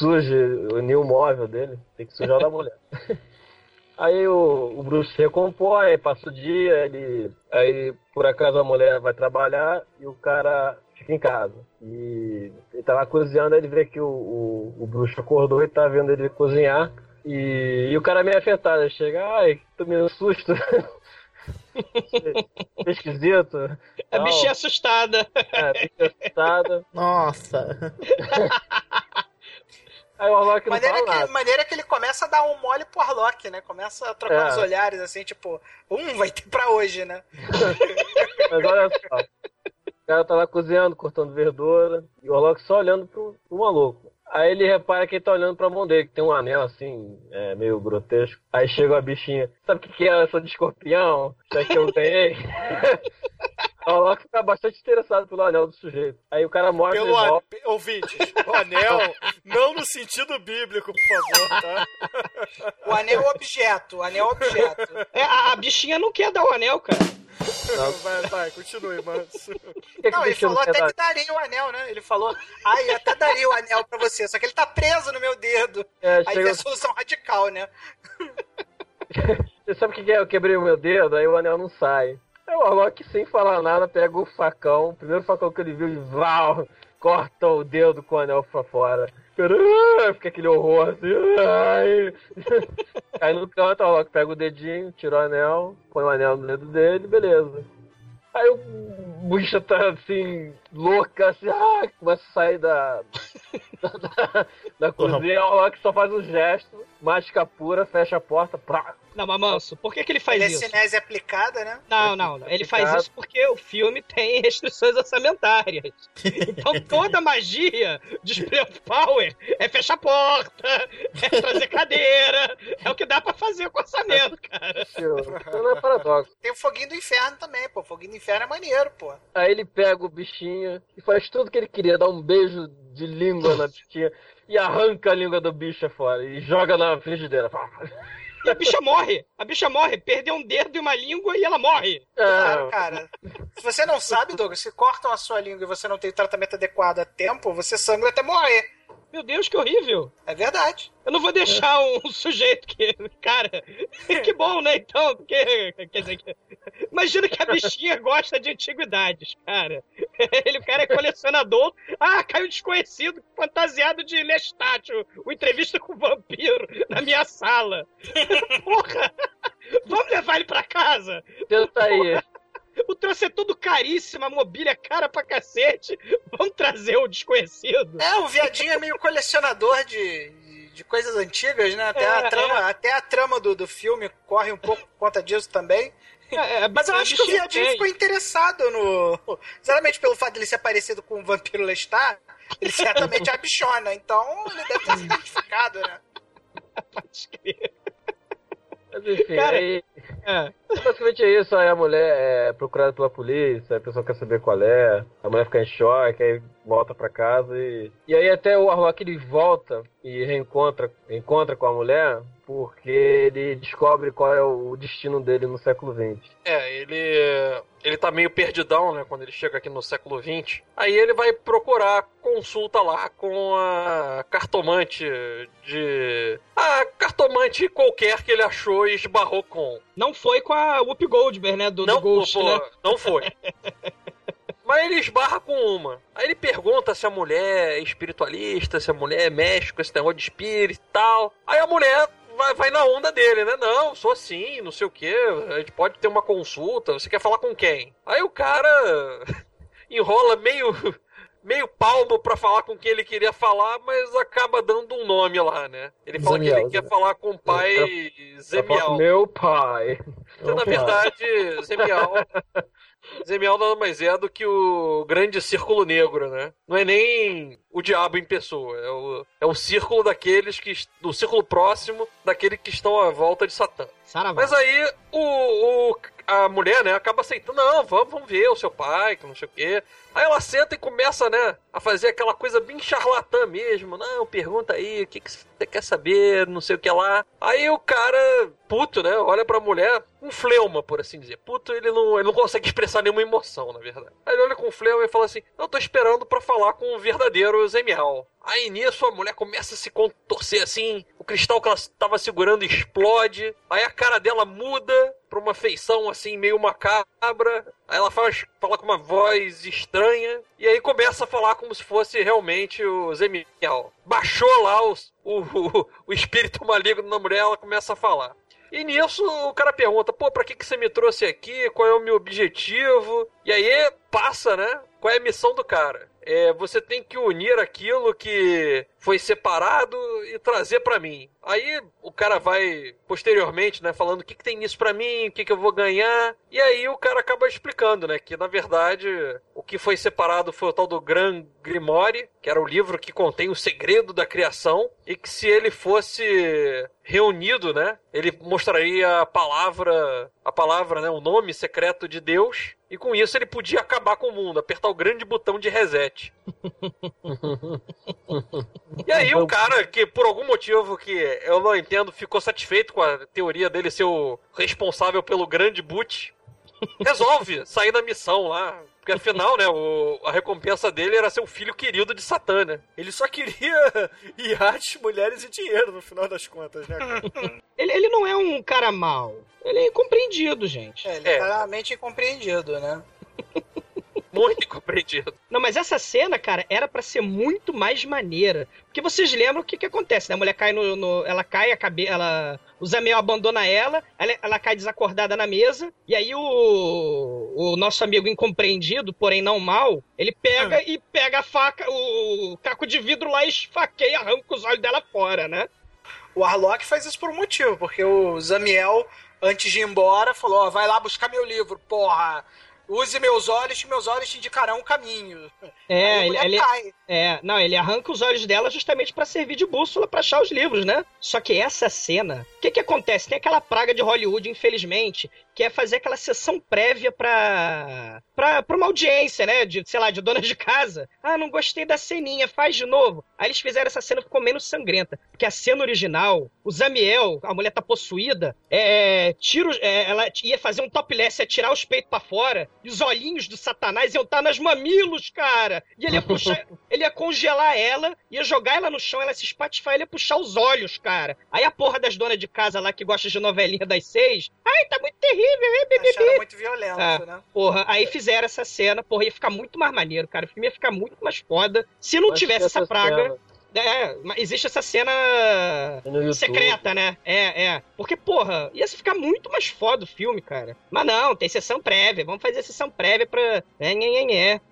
suje nenhum móvel dele, tem que sujar o da mulher. Aí o bruxo se recompõe, passa o dia, aí por acaso a mulher vai trabalhar e o cara fica em casa. E ele tá lá cozinhando, ele vê que o bruxo acordou e tá vendo ele cozinhar. E o cara é meio afetado, ele chega, ai, tô meio susto. Esquisito. A bichinha assustada. É, a bichinha assustada. Nossa. Aí o Warlock não fala nada. Maneira que ele começa a dar um mole pro Warlock, né? Começa a trocar os olhares, assim, tipo, vai ter pra hoje, né? Mas olha só, o cara tá lá cozinhando, cortando verdura, e o Warlock só olhando pro maluco. Aí ele repara que ele tá olhando pra mão dele, que tem um anel assim, meio grotesco. Aí chega a bichinha, sabe o que é essa de escorpião? Será que eu ganhei? O Warlock tá bastante interessado pelo anel do sujeito. Aí o cara mostra... Ouvintes, o anel, não no sentido bíblico, por favor, tá? O anel é objeto, o anel é objeto. A bichinha não quer dar o anel, cara. Não. Vai, continue, mano. Não, ele falou até que daria o anel, né? Ele falou, até daria o anel pra você, só que ele tá preso no meu dedo. Aí tem a solução radical, né? Você sabe o que é? Eu quebrei o meu dedo, aí o anel não sai. Aí o Warlock, sem falar nada, pega o facão, o primeiro facão que ele viu, e vau, corta o dedo com o anel pra fora. Fica aquele horror assim. Aí no canto, o Warlock pega o dedinho, tira o anel, põe o anel no dedo dele, beleza. Aí o bicho tá assim, louca, assim, começa a sair da cozinha. O Warlock só faz um gesto, mágica pura, fecha a porta, prá. Não, mas Manso, por que ele faz isso? Ele é cinese aplicada, né? Não. Ele faz isso porque o filme tem restrições orçamentárias. Então toda magia de Spirit Power é fechar a porta, é trazer cadeira, é o que dá pra fazer com orçamento, cara. Não é paradoxo. Tem o foguinho do inferno também, pô. O foguinho do inferno é maneiro, pô. Aí ele pega o bichinho e faz tudo que ele queria, dá um beijo de língua na bichinha e arranca a língua do bicho fora e joga na frigideira. E a bicha morre, perdeu um dedo e uma língua e ela morre. Claro, cara. Se você não sabe, Douglas, se cortam a sua língua e você não tem o tratamento adequado a tempo, você sangra até morrer. Meu Deus, que horrível. É verdade. Eu não vou deixar um sujeito que... Cara, que bom, né, então? Porque, quer dizer, imagina que a bichinha gosta de antiguidades, cara. O cara é colecionador. Caiu desconhecido, fantasiado de Lestátil. O Entrevista com o Vampiro na minha sala. Porra! Vamos levar ele pra casa? Tenta aí. O troço é todo caríssimo, a mobília cara pra cacete. Vamos trazer o desconhecido. O viadinho é meio colecionador de coisas antigas, né? Até a trama do filme corre um pouco por conta disso também. Mas eu acho que o viadinho ficou interessado no... Exatamente pelo fato de ele ser parecido com o Vampiro Lestat, ele certamente é a bichona, então ele deve ter se identificado, né? Pode crer. Mas enfim, cara, basicamente é isso, aí a mulher é procurada pela polícia, a pessoa quer saber qual é, a mulher fica em choque, aí volta pra casa e aí até o Warlock ele volta e reencontra com a mulher porque ele descobre qual é o destino dele no século XX. É, ele tá meio perdidão, né, quando ele chega aqui no século XX. Aí ele vai procurar consulta lá com a cartomante de... a cartomante qualquer que ele achou e esbarrou com. Não foi com a Whoopi Goldberg, né, do Ghost, né? Não foi. Mas ele esbarra com uma. Aí ele pergunta se a mulher é espiritualista, se a mulher é médica, esse negócio de espírito e tal. Aí a mulher vai na onda dele, né? Não, sou assim, não sei o quê. A gente pode ter uma consulta. Você quer falar com quem? Aí o cara enrola meio palmo pra falar com quem ele queria falar, mas acaba dando um nome lá, né? Ele fala Zamiel, que ele quer falar com o pai Zamiel. Meu pai. Então, na verdade, Zamiel nada mais é do que o grande círculo negro, né? Não é nem o diabo em pessoa. É o círculo daqueles que... o círculo próximo daquele que estão à volta de Satã. Saravá. Mas aí a mulher, né, acaba aceitando. Não, vamos ver o seu pai, que não sei o quê. Aí ela senta e começa, né, a fazer aquela coisa bem charlatã mesmo. Não, pergunta aí, o que você quer saber, não sei o que lá. Aí o cara, puto, né, olha pra mulher com fleuma, por assim dizer. Puto, ele não consegue expressar nenhuma emoção, na verdade. Aí ele olha com fleuma e fala assim, eu tô esperando pra falar com o verdadeiro Zemial. Aí nisso a mulher começa a se contorcer assim, o cristal que ela tava segurando explode, aí a cara dela muda pra uma feição assim, meio macabra, aí ela fala com uma voz estranha, e aí começa a falar como se fosse realmente o Zemial. Baixou lá o espírito maligno na mulher, ela começa a falar. E nisso o cara pergunta, pô, pra que você me trouxe aqui? Qual é o meu objetivo? E aí passa, né? Qual é a missão do cara? É, você tem que unir aquilo que foi separado e trazer pra mim. Aí o cara vai, posteriormente, né, falando o que tem nisso pra mim, o que eu vou ganhar. E aí o cara acaba explicando, né, que na verdade o que foi separado foi o tal do Gran Grimoire, que era o livro que contém o segredo da criação, e que se ele fosse reunido, né, ele mostraria a palavra, né, o nome secreto de Deus, e com isso ele podia acabar com o mundo, apertar o grande botão de reset. E aí o cara, que por algum motivo que eu não entendo, ficou satisfeito com a teoria dele ser o responsável pelo grande boot. Resolve sair da missão lá. Porque afinal, né, a recompensa dele era ser um filho querido de Satã, né? Ele só queria iates, mulheres e dinheiro, no final das contas, né, cara? Ele não é um cara mau. Ele é incompreendido, gente. É, ele é claramente incompreendido, né? Muito incompreendido. Não, mas essa cena, cara, era pra ser muito mais maneira. Porque vocês lembram o que acontece, né? A mulher cai ela cai, a cabeça... O Zamiel abandona ela cai desacordada na mesa, e aí o nosso amigo incompreendido, porém não mal, ele pega e pega a faca, o caco de vidro lá, esfaqueia e arranca os olhos dela fora, né? O Warlock faz isso por um motivo, porque o Zamiel, antes de ir embora, falou, ó, vai lá buscar meu livro, porra! Use meus olhos, que meus olhos te indicarão um caminho. É, ele cai. É, não, ele arranca os olhos dela justamente pra servir de bússola pra achar os livros, né? Só que essa cena, o que acontece? Tem aquela praga de Hollywood, infelizmente, que é fazer aquela sessão prévia pra uma audiência, né? De, sei lá, de dona de casa. Ah, não gostei da ceninha, faz de novo. Aí eles fizeram essa cena, ficou menos sangrenta. Porque a cena original, o Zamiel, a mulher tá possuída, ela ia fazer um topless, ia tirar os peitos pra fora, e os olhinhos do Satanás iam estar nas mamilos, cara. E ele ia puxar, ele ia congelar ela, ia jogar ela no chão, ela se espatifar, ele ia puxar os olhos, cara. Aí a porra das donas de casa lá, que gosta de novelinha das 6, ai, tá muito terrível. Acharam muito violento, né? Porra, aí fizeram essa cena, porra, ia ficar muito mais maneiro, cara. O filme ia ficar muito mais foda se não tivesse essa praga. Existe essa cena secreta, né? Porque, porra, ia ficar muito mais foda o filme, cara. Mas não, tem sessão prévia. Vamos fazer sessão prévia pra...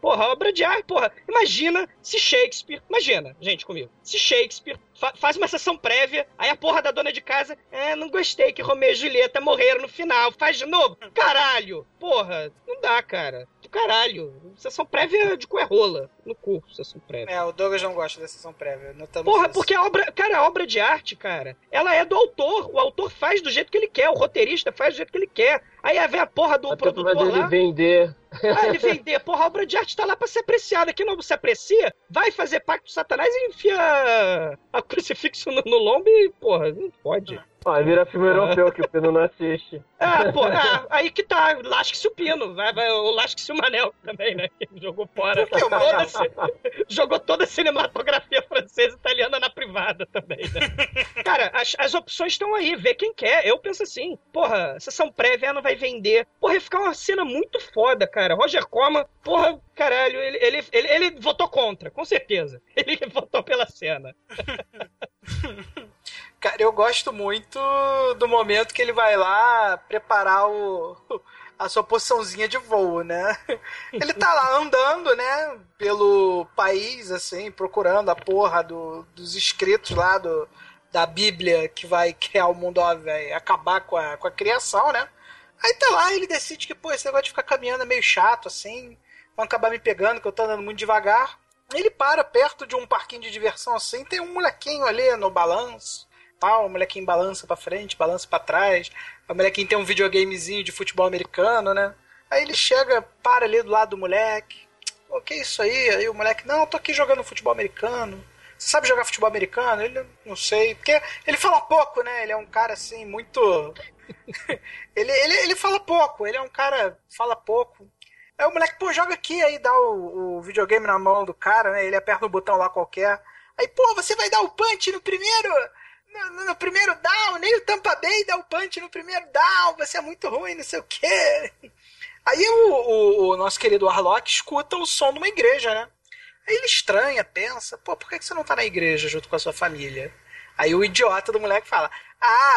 Porra, obra de arte, porra. Imagina se Shakespeare... Imagina, gente, comigo. Se Shakespeare faz uma sessão prévia, aí a porra da dona de casa, não gostei que Romeu e Julieta morreram no final, faz de novo, caralho, porra, não dá, cara, do caralho, sessão prévia de coerrola, no cu, sessão prévia. O Douglas não gosta da sessão prévia, notamos porra, isso. Porque a obra, cara, a obra de arte, cara, ela é do autor, o autor faz do jeito que ele quer, o roteirista faz do jeito que ele quer, aí vem a porra do produtor lá. Ele vender. Ah, ele vender. Porra, a obra de arte tá lá pra ser apreciada. Quem não se aprecia, vai fazer pacto com Satanás e enfia a crucifixo no lombo e, porra, não pode. Vai virar filme europeu que o Pino não assiste. Aí que tá, lasque-se o Pino, ou lasque-se o Manel também, né? Que jogou fora. Jogou toda a cinematografia francesa e italiana na privada também, né? Cara, as opções estão aí, vê quem quer. Eu penso assim, porra, sessão prévia não vai vender. Porra, ia ficar uma cena muito foda, cara. Roger Corman, porra, caralho, ele votou contra, com certeza. Ele votou pela cena. Cara, eu gosto muito do momento que ele vai lá preparar a sua poçãozinha de voo, né? Ele tá lá andando, né, pelo país, assim, procurando a porra dos escritos lá da Bíblia que vai criar o mundo, ó, vai acabar com a criação, né? Aí tá lá, ele decide que, pô, esse negócio de ficar caminhando é meio chato, assim, vão acabar me pegando, que eu tô andando muito devagar. Ele para perto de um parquinho de diversão, assim, tem um molequinho ali no balanço, tal, o molequinho balança pra frente, balança pra trás, o molequinho tem um videogamezinho de futebol americano, né? Aí ele chega, para ali do lado do moleque, o que é isso aí? Aí o moleque, não, eu tô aqui jogando futebol americano. Você sabe jogar futebol americano? Ele, não sei, porque ele fala pouco, né? Ele é um cara, assim, muito... ele fala pouco, ele é um cara fala pouco. Aí o moleque, pô, joga aqui, aí dá o videogame na mão do cara, né? Ele aperta um botão lá qualquer. Aí, pô, você vai dar o punch no primeiro down, nem o Tampa Bay dá o punch no primeiro down, você é muito ruim, não sei o quê. Aí o nosso querido Warlock escuta o som de uma igreja, né? Aí ele estranha, pensa, pô, por que você não tá na igreja junto com a sua família? Aí o idiota do moleque fala,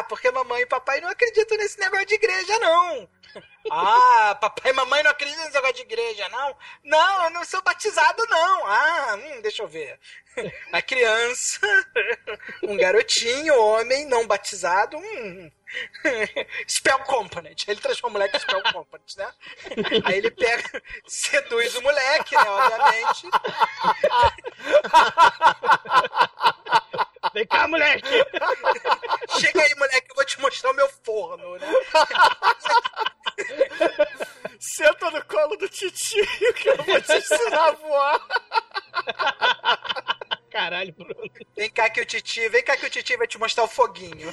porque mamãe e papai não acreditam nesse negócio de igreja, não. Papai e mamãe não acreditam nesse negócio de igreja, não? Não, eu não sou batizado, não. Deixa eu ver. A criança, um garotinho, homem, não batizado, Spell Component. Ele transforma o moleque em Spell Component, né? Aí ele pega, seduz o moleque, né, obviamente. Vem cá, moleque! Chega aí, moleque, eu vou te mostrar o meu forno, né? Senta no colo do titio que eu vou te ensinar a voar. Caralho, Bruno. Vem cá que o titio vai te mostrar o foguinho.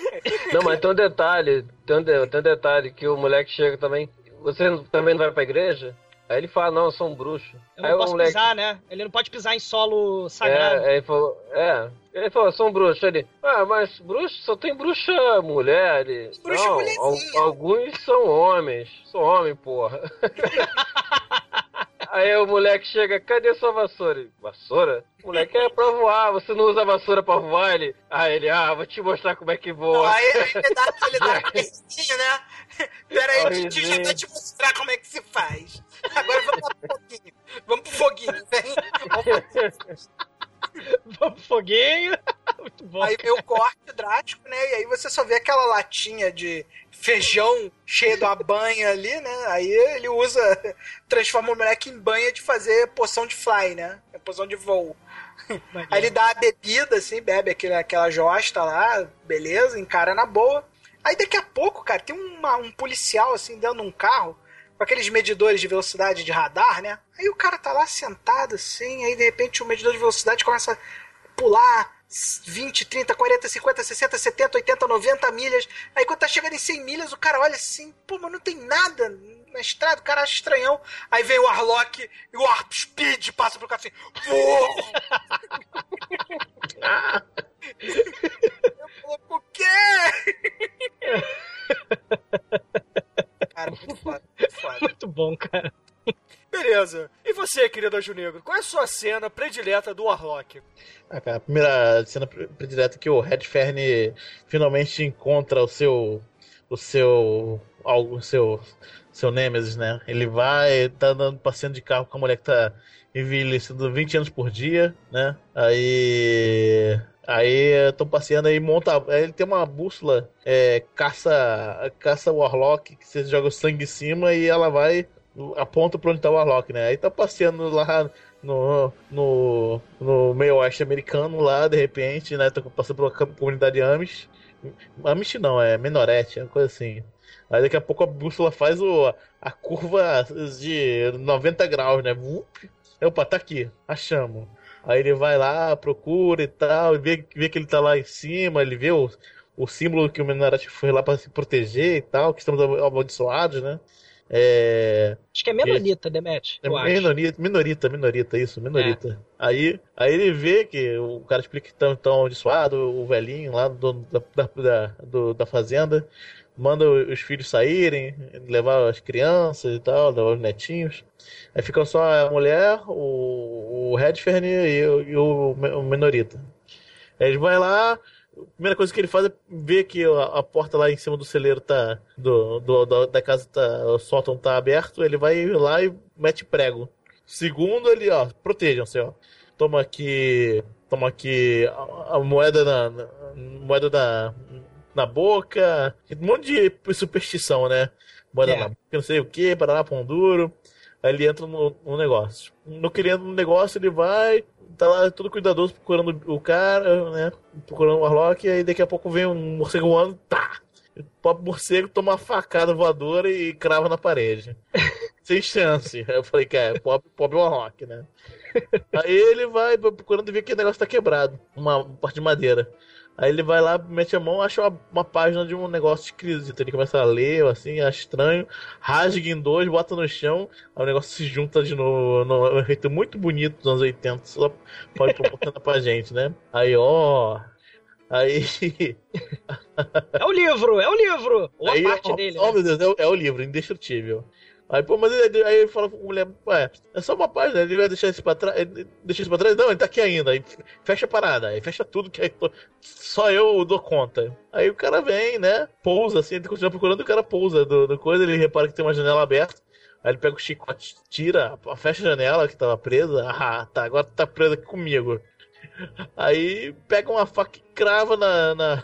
Não, mas tem um detalhe que o moleque chega também. Você também não vai pra igreja? Aí ele fala, não, eu sou um bruxo. Eu não posso pisar, né? Ele não pode pisar em solo sagrado. Ele falou, eu sou um bruxo. Ele, mas bruxo, só tem bruxa mulher. Ele, bruxa não, alguns são homens. Sou homem, porra. Aí o moleque chega, cadê sua vassoura? Ele, vassoura? O moleque, pra voar, você não usa vassoura pra voar? Ele, vou te mostrar como é que voa. Aí ele dá um peixinho, né? Pera aí, o tio já vai te mostrar como é que se faz. Agora vamos pro foguinho, vem. Vamos pro foguinho. Muito bom. Aí veio o corte drástico, né? E aí você só vê aquela latinha de feijão cheio da banha ali, né? Aí ele transforma o moleque em banha de fazer poção de fly, né? Poção de voo. Maravilha. Aí ele dá a bebida, assim, bebe aquela josta lá, beleza, encara na boa. Aí daqui a pouco, cara, tem um policial, assim, dando um carro com aqueles medidores de velocidade de radar, né? Aí o cara tá lá sentado, assim, aí de repente o medidor de velocidade começa a pular 20, 30, 40, 50, 60, 70, 80, 90 milhas. Aí quando tá chegando em 100 milhas, o cara olha assim, pô, mas não tem nada na estrada, o cara acha estranhão. Aí vem o Warlock e o Warp Speed passa pro cara assim, eu falo, o quê? Cara, muito foda. Muito bom, cara. Beleza. E você, querido Anjo Negro, qual é a sua cena predileta do Warlock? Cara, a primeira cena predileta é que o Redfern finalmente encontra o seu Nemesis, né? Ele vai, tá andando, passeando de carro com a mulher que tá envelhecendo 20 anos por dia, né? Aí tô passeando, aí monta. Aí ele tem uma bússola, caça Warlock, que você joga o sangue em cima e ela vai, aponta pra onde tá o Warlock, né? Aí tá passeando lá no meio oeste americano, lá de repente, né? Tá passando pela comunidade Amish. Amish não, é Menorete, é uma coisa assim. Aí daqui a pouco a bússola faz a curva de 90 graus, né? Opa, tá aqui, achamos. Aí ele vai lá, procura e tal, e vê que ele tá lá em cima, ele vê o o símbolo que o Menorati foi lá para se proteger e tal, que estamos amaldiçoados, né? Acho que é Menonita, Demet. Menorita. Aí ele vê que o cara explica que estão amaldiçoados, o velhinho lá da fazenda manda os filhos saírem, levar as crianças e tal, levar os netinhos. Aí ficam só a mulher, o Redfern e o Menorita. Aí eles vão lá, a primeira coisa que ele faz é ver que a porta lá em cima do celeiro tá, da casa, o sótão tá aberto, ele vai lá e mete prego. Segundo, ele, ó, protejam-se, ó. Toma aqui a moeda na boca, um monte de superstição, né? Bora lá, não sei o que, parará, pão duro. Aí ele entra no negócio. No que ele entra no negócio, ele vai, tá lá todo cuidadoso procurando o cara, né? Procurando o Warlock, e aí daqui a pouco vem um morcego voando, tá! O pobre morcego toma uma facada voadora e crava na parede. Sem chance. Eu falei, cara, pobre Warlock, né? Aí ele vai procurando ver que o negócio tá quebrado, uma parte de madeira. Aí ele vai lá, mete a mão, acha uma página de um negócio esquisito. Ele começa a ler, assim, acha estranho, rasga em dois, bota no chão, aí o negócio se junta de novo. É um efeito muito bonito dos anos 80, só pode proporcionar pra gente, né? Aí, ó. Aí. É o livro! Ou a aí, parte dele. Ó, né? Meu Deus, é o livro, indestrutível. Aí, pô, mas ele fala com a mulher, ué, é só uma página, ele vai deixar isso pra trás, não, ele tá aqui ainda, aí fecha a parada, aí fecha tudo, que aí só eu dou conta. Aí o cara vem, né, pousa, assim, ele continua procurando, o cara pousa do coisa, ele repara que tem uma janela aberta, aí ele pega o chicote, tira, fecha a janela que tava presa, ah, tá, agora tá presa aqui comigo. Aí pega uma faca e crava na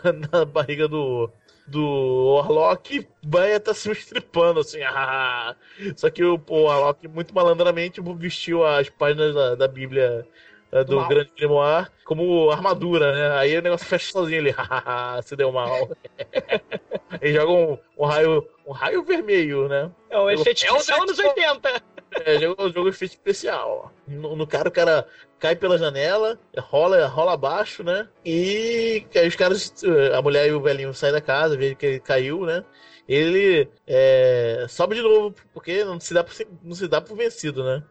barriga do Warlock, vai estar se estripando assim, ah! Só que o Warlock muito malandramente vestiu as páginas da Bíblia do mal. Grande Grimoire como armadura, né? Aí o negócio fecha sozinho, ele se deu mal. Ele joga um raio vermelho, né? É um efeito especial nos 80. Jogo efeito especial. No cara, o cara cai pela janela, rola abaixo, né? E aí os caras, a mulher e o velhinho saem da casa, vê que ele caiu, né? Ele sobe de novo, porque não se dá por vencido, né?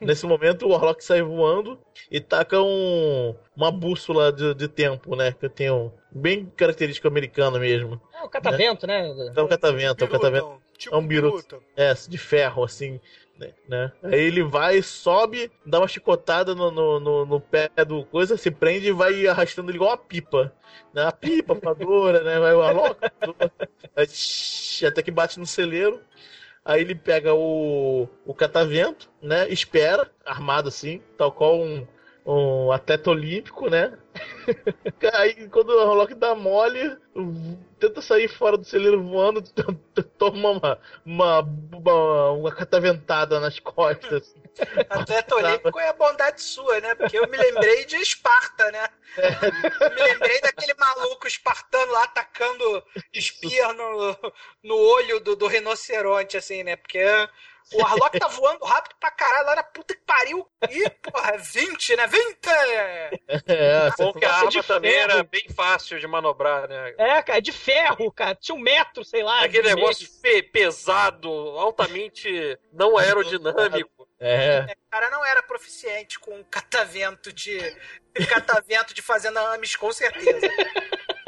Nesse momento, o Warlock sai voando e taca uma bússola de tempo, né? Que tem bem característico americano mesmo. É o catavento, né? É o catavento, é o catavento. Tipo é um biruta. É, de ferro, assim, né? Aí ele vai, sobe, dá uma chicotada no pé do coisa, se prende e vai arrastando ele igual uma pipa. Né? A pipa voadora, né? Vai uma louca. Até que bate no celeiro. Aí ele pega o catavento, né? Espera, armado assim, tal qual um atleta olímpico, né? Aí quando o Warlock dá mole, tenta sair fora do celeiro voando, toma uma cataventada nas costas. Atleta olímpico é a bondade sua, né? Porque eu me lembrei de Esparta, né? Eu me lembrei daquele maluco espartano lá atacando espirro no olho do rinoceronte, assim, né? Porque o Warlock tá voando rápido pra caralho, lá na puta que pariu. Ih, porra, 20, né? 20! Bom que a arma também era bem fácil de manobrar, né? É, cara, de ferro, cara. Tinha 1 metro, sei lá. Aquele negócio pesado, altamente não aerodinâmico. O cara não era proficiente com catavento de fazenda Amis, com certeza.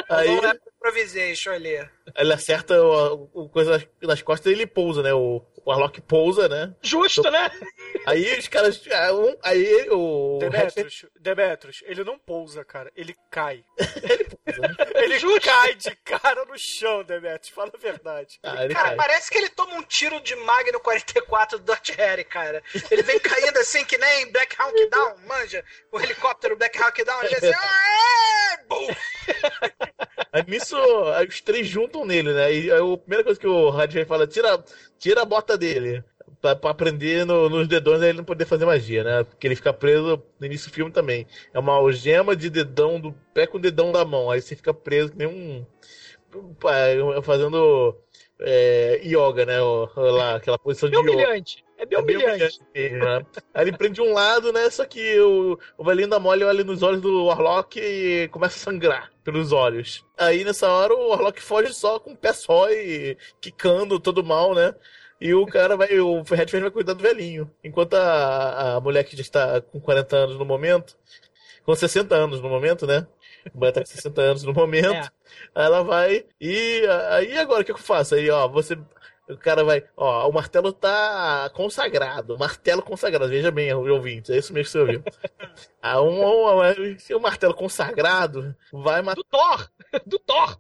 Aí, não é improvisation ali. Ele acerta o coisa nas costas e ele pousa, né? O Warlock pousa, né? Justo, então, né? Aí os caras. Aí o. Demetrius, ele não pousa, cara. Ele cai. Ele pousa. Ele cai de cara no chão, Demetrius. Fala a verdade. Ele cara, cai. Parece que ele toma um tiro de Magno 44 do Dutch Harry, cara. Ele vem caindo assim que nem Black Hawk Down, manja. O helicóptero Black Hawk Down. Ele assim. Bum! Aí nisso, aí os três juntam nele, né? E aí, a primeira coisa que o Radford fala, tira a bota dele, pra prender nos dedões, aí ele não poder fazer magia, né? Porque ele fica preso no início do filme também. É uma algema de dedão do pé com o dedão da mão, aí você fica preso que nem fazendo yoga, né? Lá, aquela posição de yoga. É bem humilhante. Mesmo, né? Aí ele prende um lado, né? Só que o velhinho da mole olha nos olhos do Warlock e começa a sangrar pelos olhos. Aí nessa hora o Warlock foge só com o pé só e quicando todo mal, né? E o cara vai, o Redfern vai cuidar do velhinho. Enquanto a mulher que já está com 40 anos no momento, com 60 anos no momento, né? Vai estar com 60 anos no momento. Aí ela vai, e aí agora o que eu faço? Aí, ó, você... O cara vai, ó, o martelo tá consagrado. Martelo consagrado, veja bem, ouvintes, é isso mesmo que você ouviu. Ah, um martelo consagrado vai matar... Do Thor!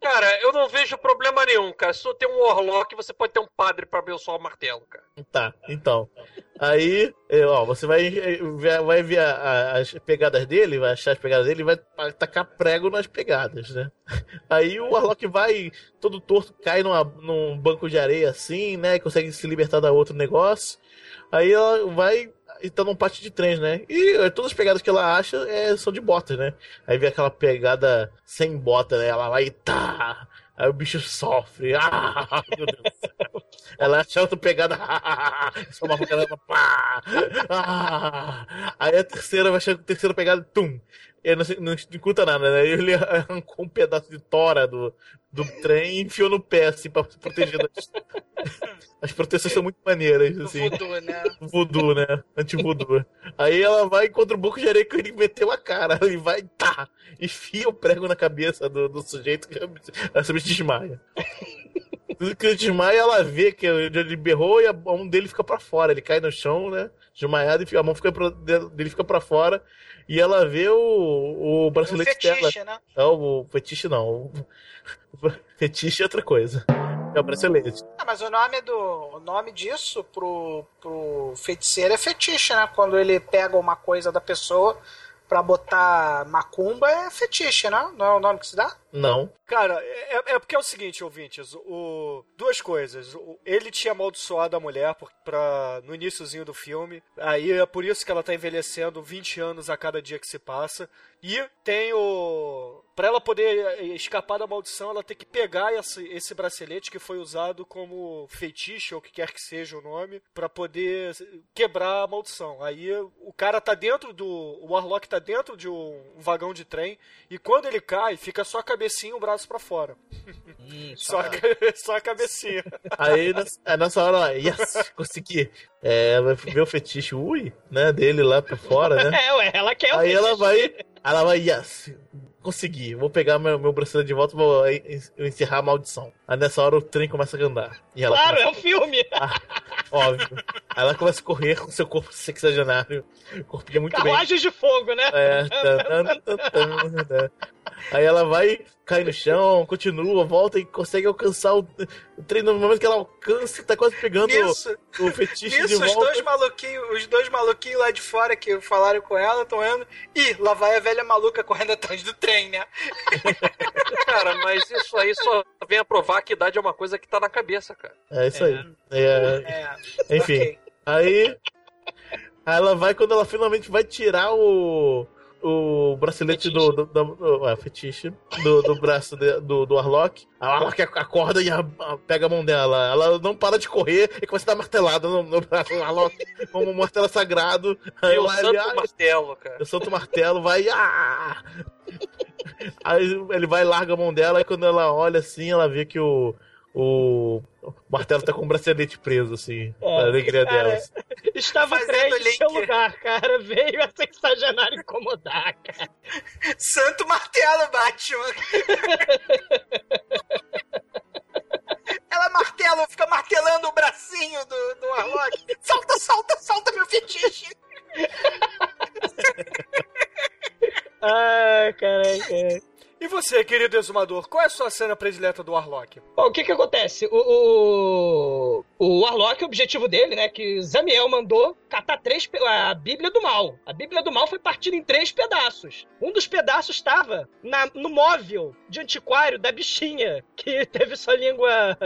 Cara, eu não vejo problema nenhum, cara. Se você tem um Warlock, você pode ter um padre pra abençoar o martelo, cara. Tá, então. Aí, ó, você vai ver as pegadas dele, vai achar as pegadas dele e vai tacar prego nas pegadas, né? Aí o Warlock vai, todo torto, cai num banco de areia assim, né? E consegue se libertar da outro negócio. Aí ela vai... E tá num pátio de trens, né? E todas as pegadas que ela acha são de botas, né? Aí vem aquela pegada sem bota, né? Ela vai e tá... Aí o bicho sofre. Ah, meu Deus do céu. Ela acha outra pegada. Só uma pegada. Pá. Ah. Aí a terceira vai achar a terceira pegada. Tum. E não escuta nada, né? Ele arrancou um pedaço de tora do trem e enfiou no pé, assim, pra se proteger. As proteções são muito maneiras, assim. Voodoo, né? Voodoo, né? Anti-voodoo. Aí ela vai contra o banco de areia que ele meteu a cara. E vai, tá! Enfia o prego na cabeça do sujeito que ela se desmaia. Tudo que ele desmaia, ela vê que ele berrou e a mão dele fica pra fora. Ele cai no chão, né? Desmaiado e a mão dele fica pra fora. E ela vê o bracelete dela. O fetiche, né? Não, o fetiche não. O fetiche é outra coisa. É o bracelete. Ah, mas o nome disso pro feiticeiro é fetiche, né? Quando ele pega uma coisa da pessoa pra botar macumba é fetiche, né? Não é o nome que se dá? Não. Cara, é porque é o seguinte, ouvintes. Duas coisas. Ele tinha amaldiçoado a mulher no iniciozinho do filme. Aí é por isso que ela tá envelhecendo 20 anos a cada dia que se passa. E tem o... Pra ela poder escapar da maldição, ela tem que pegar esse bracelete que foi usado como feitiço, ou o que quer que seja o nome, pra poder quebrar a maldição. Aí o cara tá dentro o Warlock tá dentro de um vagão de trem, e quando ele cai, fica só a cabecinha e o braço pra fora. Só a cabecinha. Aí nessa hora, ó, yes, consegui. Vai ver o fetiche, ui, né, dele lá pra fora, né? Ela quer o fetiche. Aí ela vai, yes, consegui, vou pegar meu bracelete de volta e vou encerrar a maldição. Aí nessa hora o trem começa a andar. E ela claro, é um filme! Óbvio. Aí ela começa a correr com seu corpo sexagenário. O corpo é muito Carruagens bem. Carruagens de fogo, né? Aí ela vai, cai no chão, continua, volta e consegue alcançar o trem. No momento que ela alcança, tá quase pegando o fetiche de volta. Os dois maluquinhos lá de fora que falaram com ela, estão indo. Ih, lá vai a velha maluca correndo atrás do trem, né? Cara, mas isso aí só vem a provar que idade é uma coisa que tá na cabeça, cara. É isso aí. Enfim, okay. Aí ela vai, quando ela finalmente vai tirar o bracelete do braço do Warlock. A Warlock acorda e pega a mão dela. Ela não para de correr e começa a dar martelada no braço do Warlock, como um martelo sagrado. Aí o santo martelo, cara. O santo martelo vai... Aí ele vai e larga a mão dela, e quando ela olha assim, ela vê que o martelo tá com o bracelete preso, assim, na alegria dela. Estava preso em seu lugar, cara. Veio a sexagenária incomodar, cara. Santo martelo, Batman. Ela martela, fica martelando o bracinho do Warlock. Solta, solta, solta, meu fetiche. Ah, caraca. E você, querido exumador, qual é a sua cena predileta do Warlock? Bom, o que que acontece? O Warlock, o objetivo dele, né, que Zamiel mandou catar a Bíblia do Mal. A Bíblia do Mal foi partida em 3 pedaços. Um dos pedaços estava no móvel de antiquário da bichinha, que teve sua língua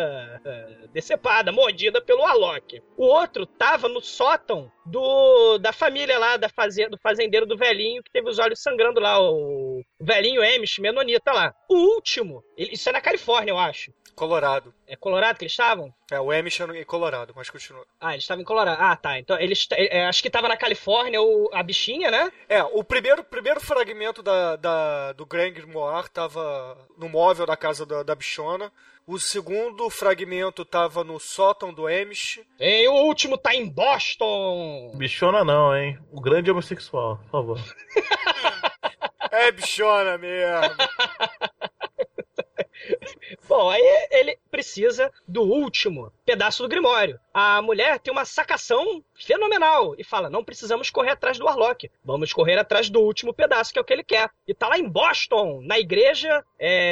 decepada, mordida pelo Warlock. O outro estava no sótão da família lá, do fazendeiro do velhinho, que teve os olhos sangrando lá, o velhinho Amish, menonita lá. O último, isso é na Califórnia, eu acho. Colorado. É Colorado que eles estavam? É, o Amish em Colorado, mas continua. Ah, eles estavam em Colorado. Ah, tá. Então, eles acho que tava na Califórnia ou a bichinha, né? É, o primeiro fragmento do Grangmoir tava no móvel da casa da bichona. O segundo fragmento tava no sótão do Amish. E o último tá em Boston! Bichona não, hein? O grande homossexual, por favor. É bichona mesmo! Bom, aí ele precisa do último pedaço do Grimório. A mulher tem uma sacação fenomenal e fala, não precisamos correr atrás do Warlock. Vamos correr atrás do último pedaço, que é o que ele quer. E tá lá em Boston, na igreja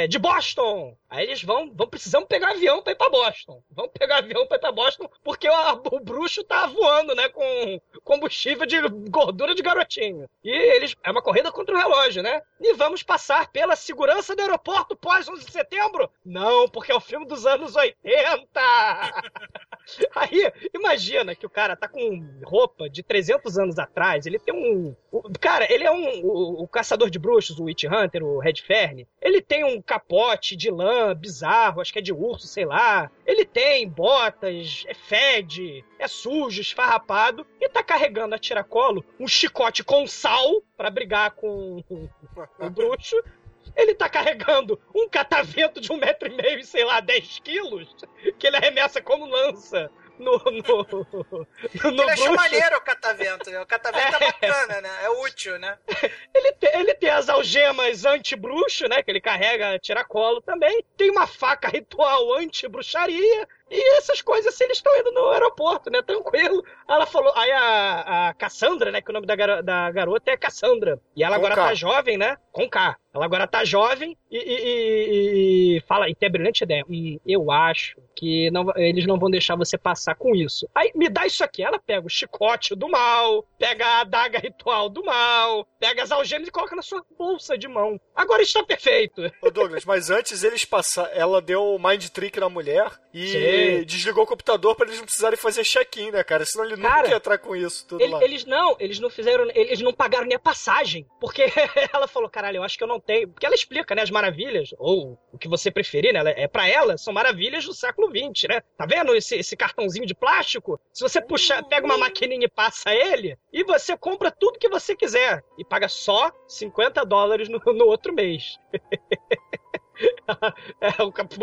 de Boston. Aí eles precisamos pegar avião pra ir pra Boston. Vamos pegar avião pra ir pra Boston, porque o bruxo tá voando, né? Com combustível de gordura de garotinho. E eles... É uma corrida contra o relógio, né? E vamos passar pela segurança do aeroporto pós 11 de setembro? Não, porque é o filme dos anos 80! Aí, imagina que o cara tá com roupa de 300 anos atrás, ele tem cara, ele é o caçador de bruxos, o Witch Hunter, o Redfern, ele tem um capote de lã bizarro, acho que é de urso, sei lá, ele tem botas, fede, é sujo, esfarrapado, e tá carregando a tiracolo um chicote com sal pra brigar com o bruxo. Ele tá carregando um catavento de 1,5 metro e, sei lá, 10 quilos, que ele arremessa como lança no ele achou maneiro o catavento, né? O catavento é bacana, né? É útil, né? Ele tem as algemas anti-bruxo, né? Que ele carrega tiracolo também. Tem uma faca ritual anti-bruxaria. E essas coisas, assim, eles estão indo no aeroporto, né? Tranquilo. Ela falou... Aí a Cassandra, né? Que o nome da garota é Cassandra. E ela tá jovem, né? Com K. Ela agora tá jovem e fala... E tem a brilhante ideia. Eu acho que eles não vão deixar você passar com isso. Aí, me dá isso aqui. Ela pega o chicote do mal, pega a adaga ritual do mal, pega as algemas e coloca na sua bolsa de mão. Agora está perfeito. Ô, Douglas, mas antes eles passar, ela deu o mind trick na mulher e... Sim. Desligou o computador pra eles não precisarem fazer check-in, né, cara? Senão ele nunca ia entrar com isso tudo lá. Eles não pagaram nem a passagem. Porque ela falou, caralho, eu acho que eu não tenho... Porque ela explica, né, as maravilhas, ou o que você preferir, né? Pra ela, são maravilhas do século XX, né? Tá vendo esse cartãozinho de plástico? Se você puxar, pega uma maquininha e passa ele, e você compra tudo que você quiser. E paga só $50 no outro mês.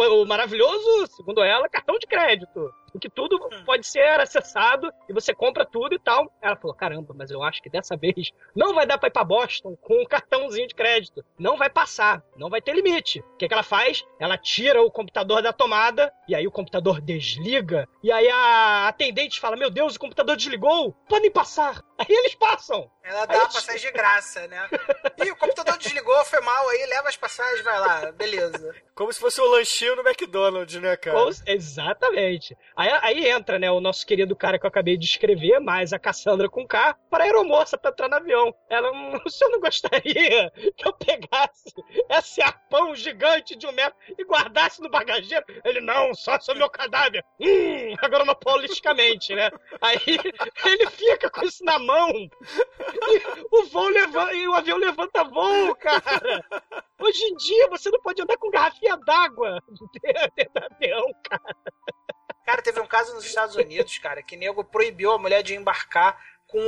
O maravilhoso, segundo ela, cartão de crédito. O que tudo pode ser acessado e você compra tudo e tal. Ela falou, caramba, mas eu acho que dessa vez não vai dar pra ir pra Boston com um cartãozinho de crédito. Não vai passar, não vai ter limite. O que ela faz? Ela tira o computador da tomada e aí o computador desliga. E aí a atendente fala, meu Deus, o computador desligou, podem passar. Aí eles passam. Ela dá a passagem de graça, né? Ih, o computador desligou, foi mal aí, leva as passagens, vai lá, beleza. Como se fosse um lanchinho no McDonald's, né, cara? Exatamente. Aí entra, né, o nosso querido cara que eu acabei de escrever, mais a Cassandra com K, para a aeromoça, para entrar no avião. Ela, o senhor não gostaria que eu pegasse esse arpão gigante de 1 metro e guardasse no bagageiro? Ele, não, só sou meu cadáver. Agora uma politicamente, né? Aí ele fica com isso na mão e o avião levanta voo, cara. Hoje em dia você não pode andar com garrafinha d'água dentro do avião, cara. Cara, teve um caso nos Estados Unidos, cara, que nego proibiu a mulher de embarcar com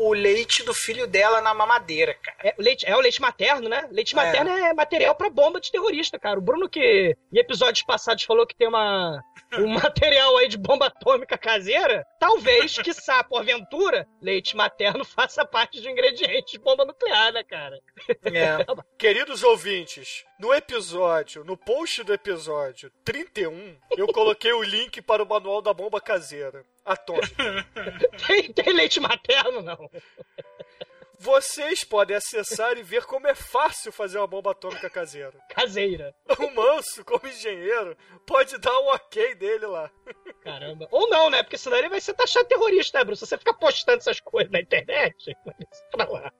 o leite do filho dela na mamadeira, cara. O leite materno, né? Leite materno é material pra bomba de terrorista, cara. O Bruno, que em episódios passados falou que tem um material aí de bomba atômica caseira, talvez, quiçá, porventura, leite materno faça parte de um ingrediente de bomba nuclear, né, cara? É. Queridos ouvintes, no post do episódio 31, eu coloquei o link para o manual da bomba caseira atômica. Tem leite materno, não. Vocês podem acessar e ver como é fácil fazer uma bomba atômica caseira. Caseira. O Manso, como engenheiro, pode dar um ok dele lá. Caramba. Ou não, né? Porque senão ele vai ser taxado terrorista, né, Bruno? Se você ficar postando essas coisas na internet, vai pra lá.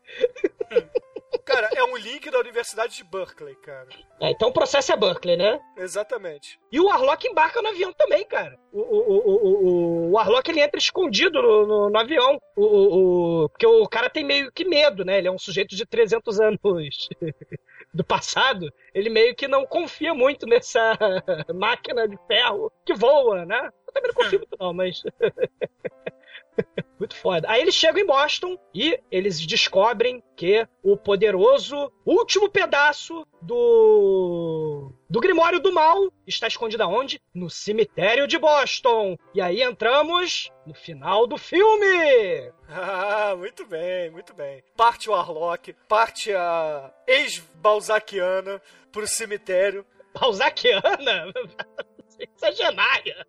Cara, é um link da Universidade de Berkeley, cara. É, então o processo é Berkeley, né? Exatamente. E o Warlock embarca no avião também, cara. O Warlock, ele entra escondido no avião. Porque o cara tem meio que medo, né? Ele é um sujeito de 300 anos do passado, ele meio que não confia muito nessa máquina de ferro que voa, né? Eu também não confio muito não, mas... Muito foda. Aí eles chegam em Boston e eles descobrem que o poderoso último pedaço do Grimório do Mal está escondido aonde? No cemitério de Boston. E aí entramos no final do filme. Ah, muito bem, muito bem. Parte o Warlock, parte a ex-Balzaciana pro cemitério. Balzaciana? Sexagenária.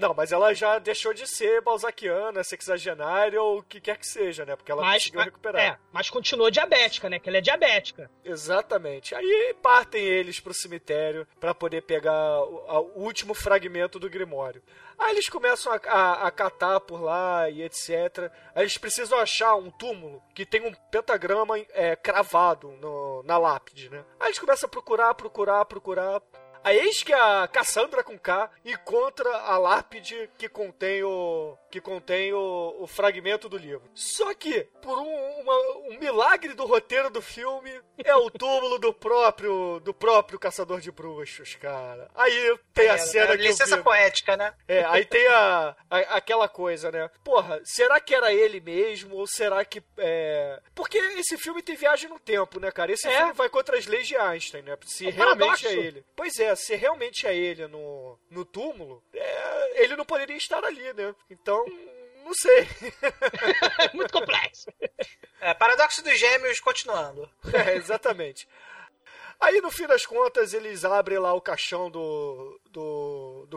Não, mas ela já deixou de ser balzaquiana, sexagenária ou o que quer que seja, né? Porque ela conseguiu recuperar. É, mas continuou diabética, né? Que ela é diabética. Exatamente. Aí partem eles pro cemitério pra poder pegar o último fragmento do Grimório. Aí eles começam a catar por lá e etc. Aí eles precisam achar um túmulo que tem um pentagrama cravado na lápide, né? Aí eles começam a procurar. Aí eis que a Cassandra com K encontra a lápide que contém o fragmento do livro. Só que, por um milagre do roteiro do filme, é o túmulo do próprio caçador de bruxos, cara. Aí tem a cena que licença poética, né? É, aí tem aquela coisa, né? Porra, será que era ele mesmo? Ou será que... Porque esse filme tem viagem no tempo, né, cara? Esse filme vai contra as leis de Einstein, né? Se realmente é ele. Pois é, se realmente é ele no túmulo, ele não poderia estar ali, né? Então, não sei. Muito complexo. Paradoxo dos gêmeos continuando. Exatamente. Aí, no fim das contas, eles abrem lá o caixão do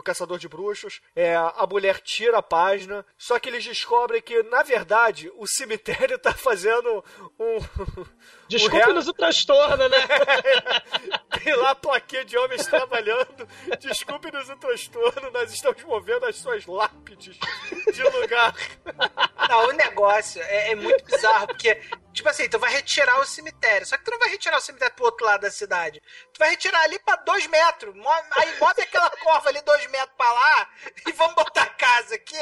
caçador de bruxos. A mulher tira a página, só que eles descobrem que, na verdade, o cemitério tá fazendo um... Desculpe-nos o transtorno, né? Tem lá a plaquinha de homens trabalhando. Desculpe-nos o transtorno, nós estamos movendo as suas lápides de lugar. Não, o negócio é muito bizarro, porque... Tipo assim, tu vai retirar o cemitério. Só que tu não vai retirar o cemitério pro outro lado da cidade. Tu vai retirar ali pra 2 metros. Aí move aquela curva ali 2 metros pra lá e vamos botar a casa aqui.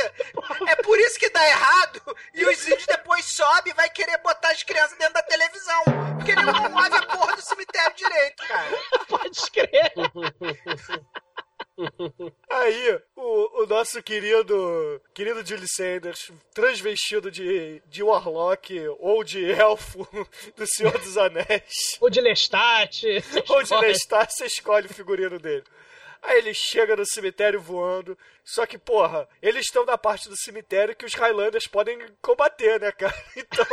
É por isso que dá errado. E os índios depois sobem e vai querer botar as crianças dentro da televisão. Porque ele não move a porra do cemitério direito, cara. Pode crer. Aí, o nosso querido Julie Sanders, transvestido de Warlock ou de elfo do Senhor dos Anéis. Ou de Lestat. Você escolhe o figurino dele. Aí ele chega no cemitério voando, só que, porra, eles estão na parte do cemitério que os Highlanders podem combater, né, cara? Então...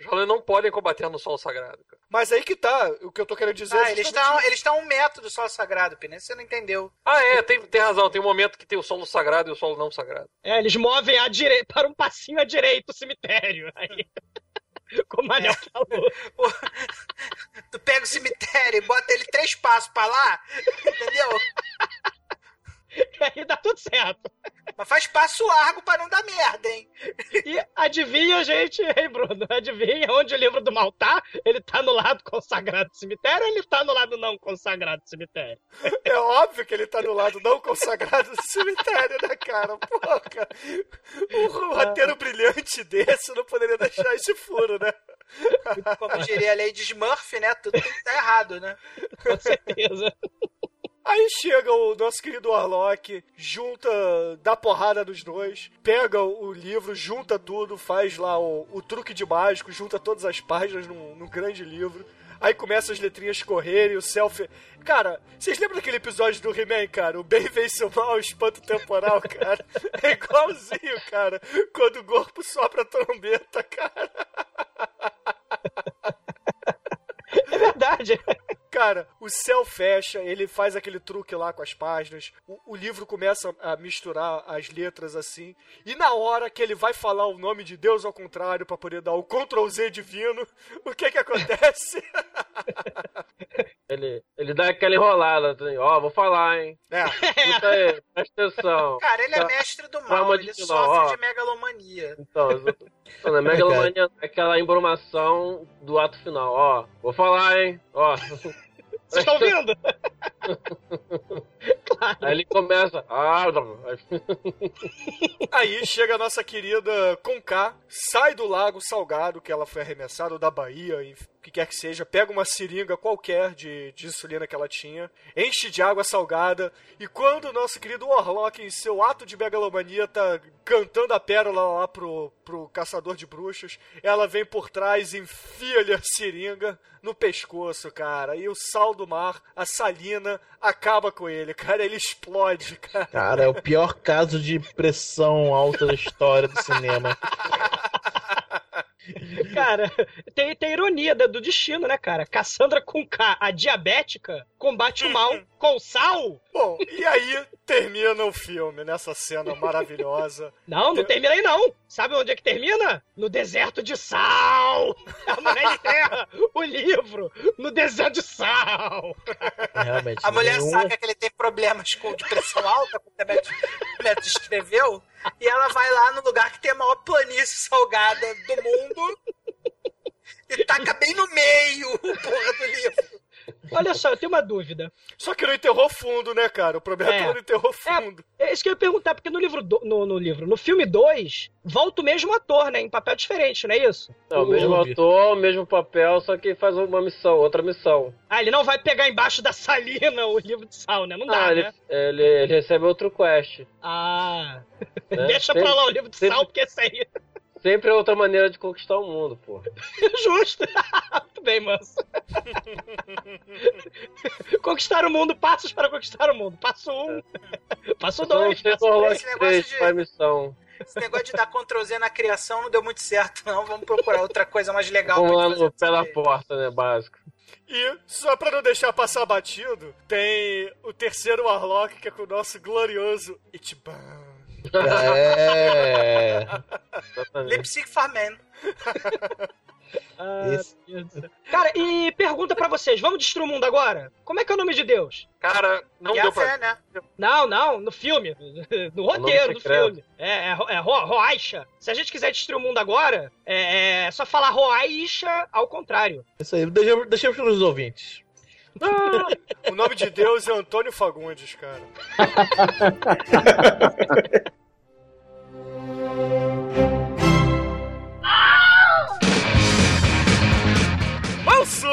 Os Highlanders não podem combater no solo sagrado, cara. Mas aí que tá, o que eu tô querendo dizer... Ah, eles estão a 1 metro do solo sagrado, Pino, você não entendeu. Ah, tem razão, tem um momento que tem o solo sagrado e o solo não sagrado. É, eles movem para um passinho à direita o cemitério, aí... Como o Manel falou. Tu pega o cemitério e bota ele 3 passos pra lá, entendeu? E aí dá tudo certo. Mas faz passo largo pra não dar merda, hein? E adivinha, gente, hein, Bruno? Adivinha onde o livro do mal tá? Ele tá no lado consagrado do cemitério ou ele tá no lado não consagrado do cemitério? É óbvio que ele tá no lado não consagrado do cemitério, né, cara? Porra, cara. Um roteiro brilhante desse não poderia deixar esse furo, né? Como diria a Lady Smurf, né? Tudo tem que tá errado, né? Com certeza. Aí chega o nosso querido Warlock, dá porrada nos dois, pega o livro, junta tudo, faz lá o truque de mágico, junta todas as páginas num grande livro. Aí começam as letrinhas correrem, o selfie... Cara, vocês lembram daquele episódio do He-Man, cara? O bem vence o mal, o espanto temporal, cara. É igualzinho, cara, quando o corpo sopra a trombeta, cara. É verdade. Cara, o céu fecha, ele faz aquele truque lá com as páginas, o livro começa a misturar as letras assim, e na hora que ele vai falar o nome de Deus ao contrário pra poder dar o Ctrl Z divino, o que acontece? Ele dá aquela enrolada, assim, vou falar, hein? Escuta aí, presta atenção. Cara, ele é mestre do mal, ele sofre de megalomania. Então, a megalomania é aquela embromação do ato final, vou falar, hein? Vocês estão vendo? Claro. Aí ele começa. Ah, não. Aí chega a nossa querida Conká, sai do Lago Salgado, que ela foi arremessada, da Bahia, enfim, o que quer que seja, pega uma seringa qualquer de insulina que ela tinha, enche de água salgada, e quando o nosso querido Warlock, em seu ato de megalomania, tá cantando a pérola lá pro caçador de bruxos, ela vem por trás, enfia-lhe a seringa no pescoço, cara, e o sal do mar, a salina, acaba com ele, cara, ele explode, cara. Cara, é o pior caso de pressão alta da história do cinema. Cara, tem ironia do destino, né, cara? Cassandra Conká, a diabética, combate o mal com sal. Bom, e aí termina o filme, nessa cena maravilhosa. Não termina aí, não. Sabe onde é que termina? No deserto de sal. A mulher enterra o livro no deserto de sal. Realmente, a mulher sabe que ele tem problemas de pressão alta, como o Demetrius escreveu. E ela vai lá no lugar que tem a maior planície salgada do mundo e taca bem no meio, porra, do livro. Olha só, eu tenho uma dúvida. Só que não enterrou fundo, né, cara? O problema é que não enterrou fundo. É isso que eu ia perguntar, porque no filme 2, volta o mesmo ator, né? Em papel diferente, não é isso? Não, o mesmo ator, o mesmo papel, só que faz uma missão, outra missão. Ah, ele não vai pegar embaixo da salina o livro de sal, né? Não dá, né? Ele recebe outro quest. Ah, né? Deixa sempre, pra lá o livro de sal, porque esse aí... Sempre é outra maneira de conquistar o mundo, pô. Justo. Muito bem, Manso. Conquistar o mundo, passos para conquistar o mundo. Passo 1, passo 2, passo 3. Esse negócio de dar Ctrl Z na criação não deu muito certo, não. Vamos procurar outra coisa mais legal. Vamos lá no pé da porta, né, básico. E, só pra não deixar passar batido, tem o terceiro Warlock, que é com o nosso glorioso Itban. É. Lipstick for Men. Cara, e pergunta pra vocês, vamos destruir o mundo agora? Como é que é o nome de Deus? Cara, não deu pra... né? Não, no filme, no roteiro do filme. É Roaisha. Se a gente quiser destruir o mundo agora, é só falar Roaisha ao contrário. Isso aí, deixamos para os ouvintes. Ah, o nome de Deus é Antônio Fagundes, cara. Manso!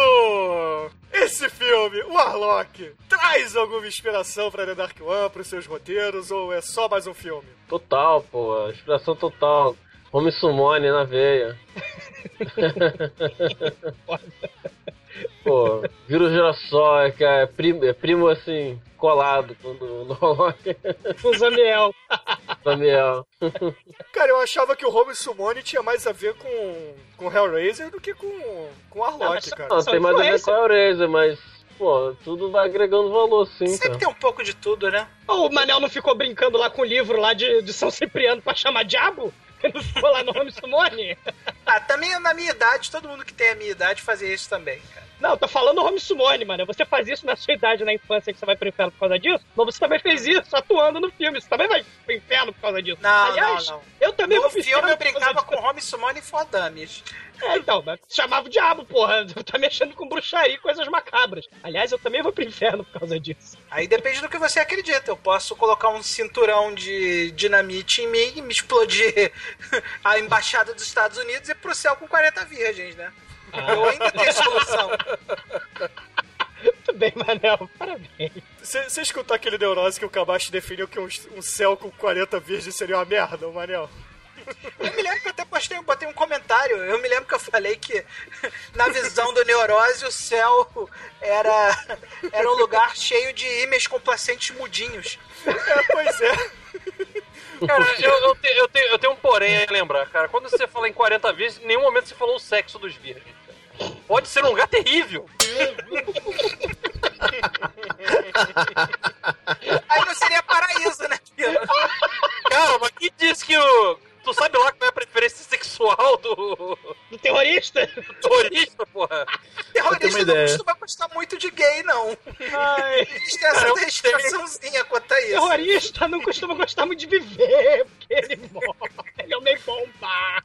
Esse filme, o Warlock, traz alguma inspiração pra The Dark One, pros seus roteiros, ou é só mais um filme? Total, pô. Inspiração total. Homem Sumone na veia. Pô, vira o girassol, é primo assim, colado no Warlock. O Zamiel. Zamiel. Cara, eu achava que o Homem Sumone tinha mais a ver com Hellraiser do que com Warlock, cara. Não, tem mais a ver com Hellraiser, mas, pô, tudo vai agregando valor, sim. Sempre tem um pouco de tudo, né? O Manel não ficou brincando lá com o livro lá de São Cipriano pra chamar diabo? Ele não ficou lá no Homem Sumone? Ah, também na minha idade, todo mundo que tem a minha idade fazia isso também, cara. Não, tô falando Homem Sumone, mano. Você faz isso na sua idade, na infância, que você vai pro inferno por causa disso, mas você também fez isso atuando no filme. Você também vai pro inferno por causa disso. Não, aliás, não. Eu também no vou filme eu brincava com Homem Sumone e For Dummies. É, então, mas chamava o diabo, porra. Tá mexendo com bruxaria e coisas macabras. Aliás, eu também vou pro inferno por causa disso. Aí depende do que você acredita. Eu posso colocar um cinturão de dinamite em mim e me explodir a embaixada dos Estados Unidos e pro céu com 40 virgens, né? Eu ainda tenho solução. Muito bem, Manel. Parabéns. Você escutou aquele neurose que o Kabashi definiu que um céu com 40 virgens seria uma merda, Manel? Eu me lembro que eu até botei um comentário. Eu me lembro que eu falei que na visão do neurose o céu era um lugar cheio de ímãs complacentes mudinhos. É, pois é. Cara, eu tenho um porém a lembrar, cara. Quando você fala em 40 vezes, em nenhum momento você falou o sexo dos virgens. Pode ser um lugar terrível. Aí não seria paraíso, né? Calma, quem disse que tu sabe lá qual é a preferência sexual do terrorista? Do terrorista, porra. Terrorista não costuma gostar muito de gay, não. Ai, eles têm essa restriçãozinha quanto a isso. Terrorista não costuma gostar muito de viver, porque ele morre. Ele é um meio bomba.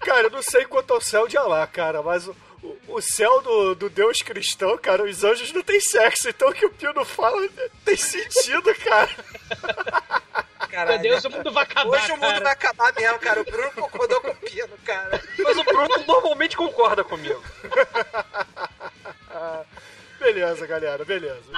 Cara, eu não sei quanto ao céu de Alá, cara, mas o o céu do Deus cristão, cara, os anjos não têm sexo, então o que o Pino fala tem sentido, cara. Caralho. Meu Deus, o mundo vai acabar. Hoje o mundo vai acabar mesmo, cara. O Bruno concordou com o Pino, cara. Mas o Bruno normalmente concorda comigo. Beleza, galera, beleza.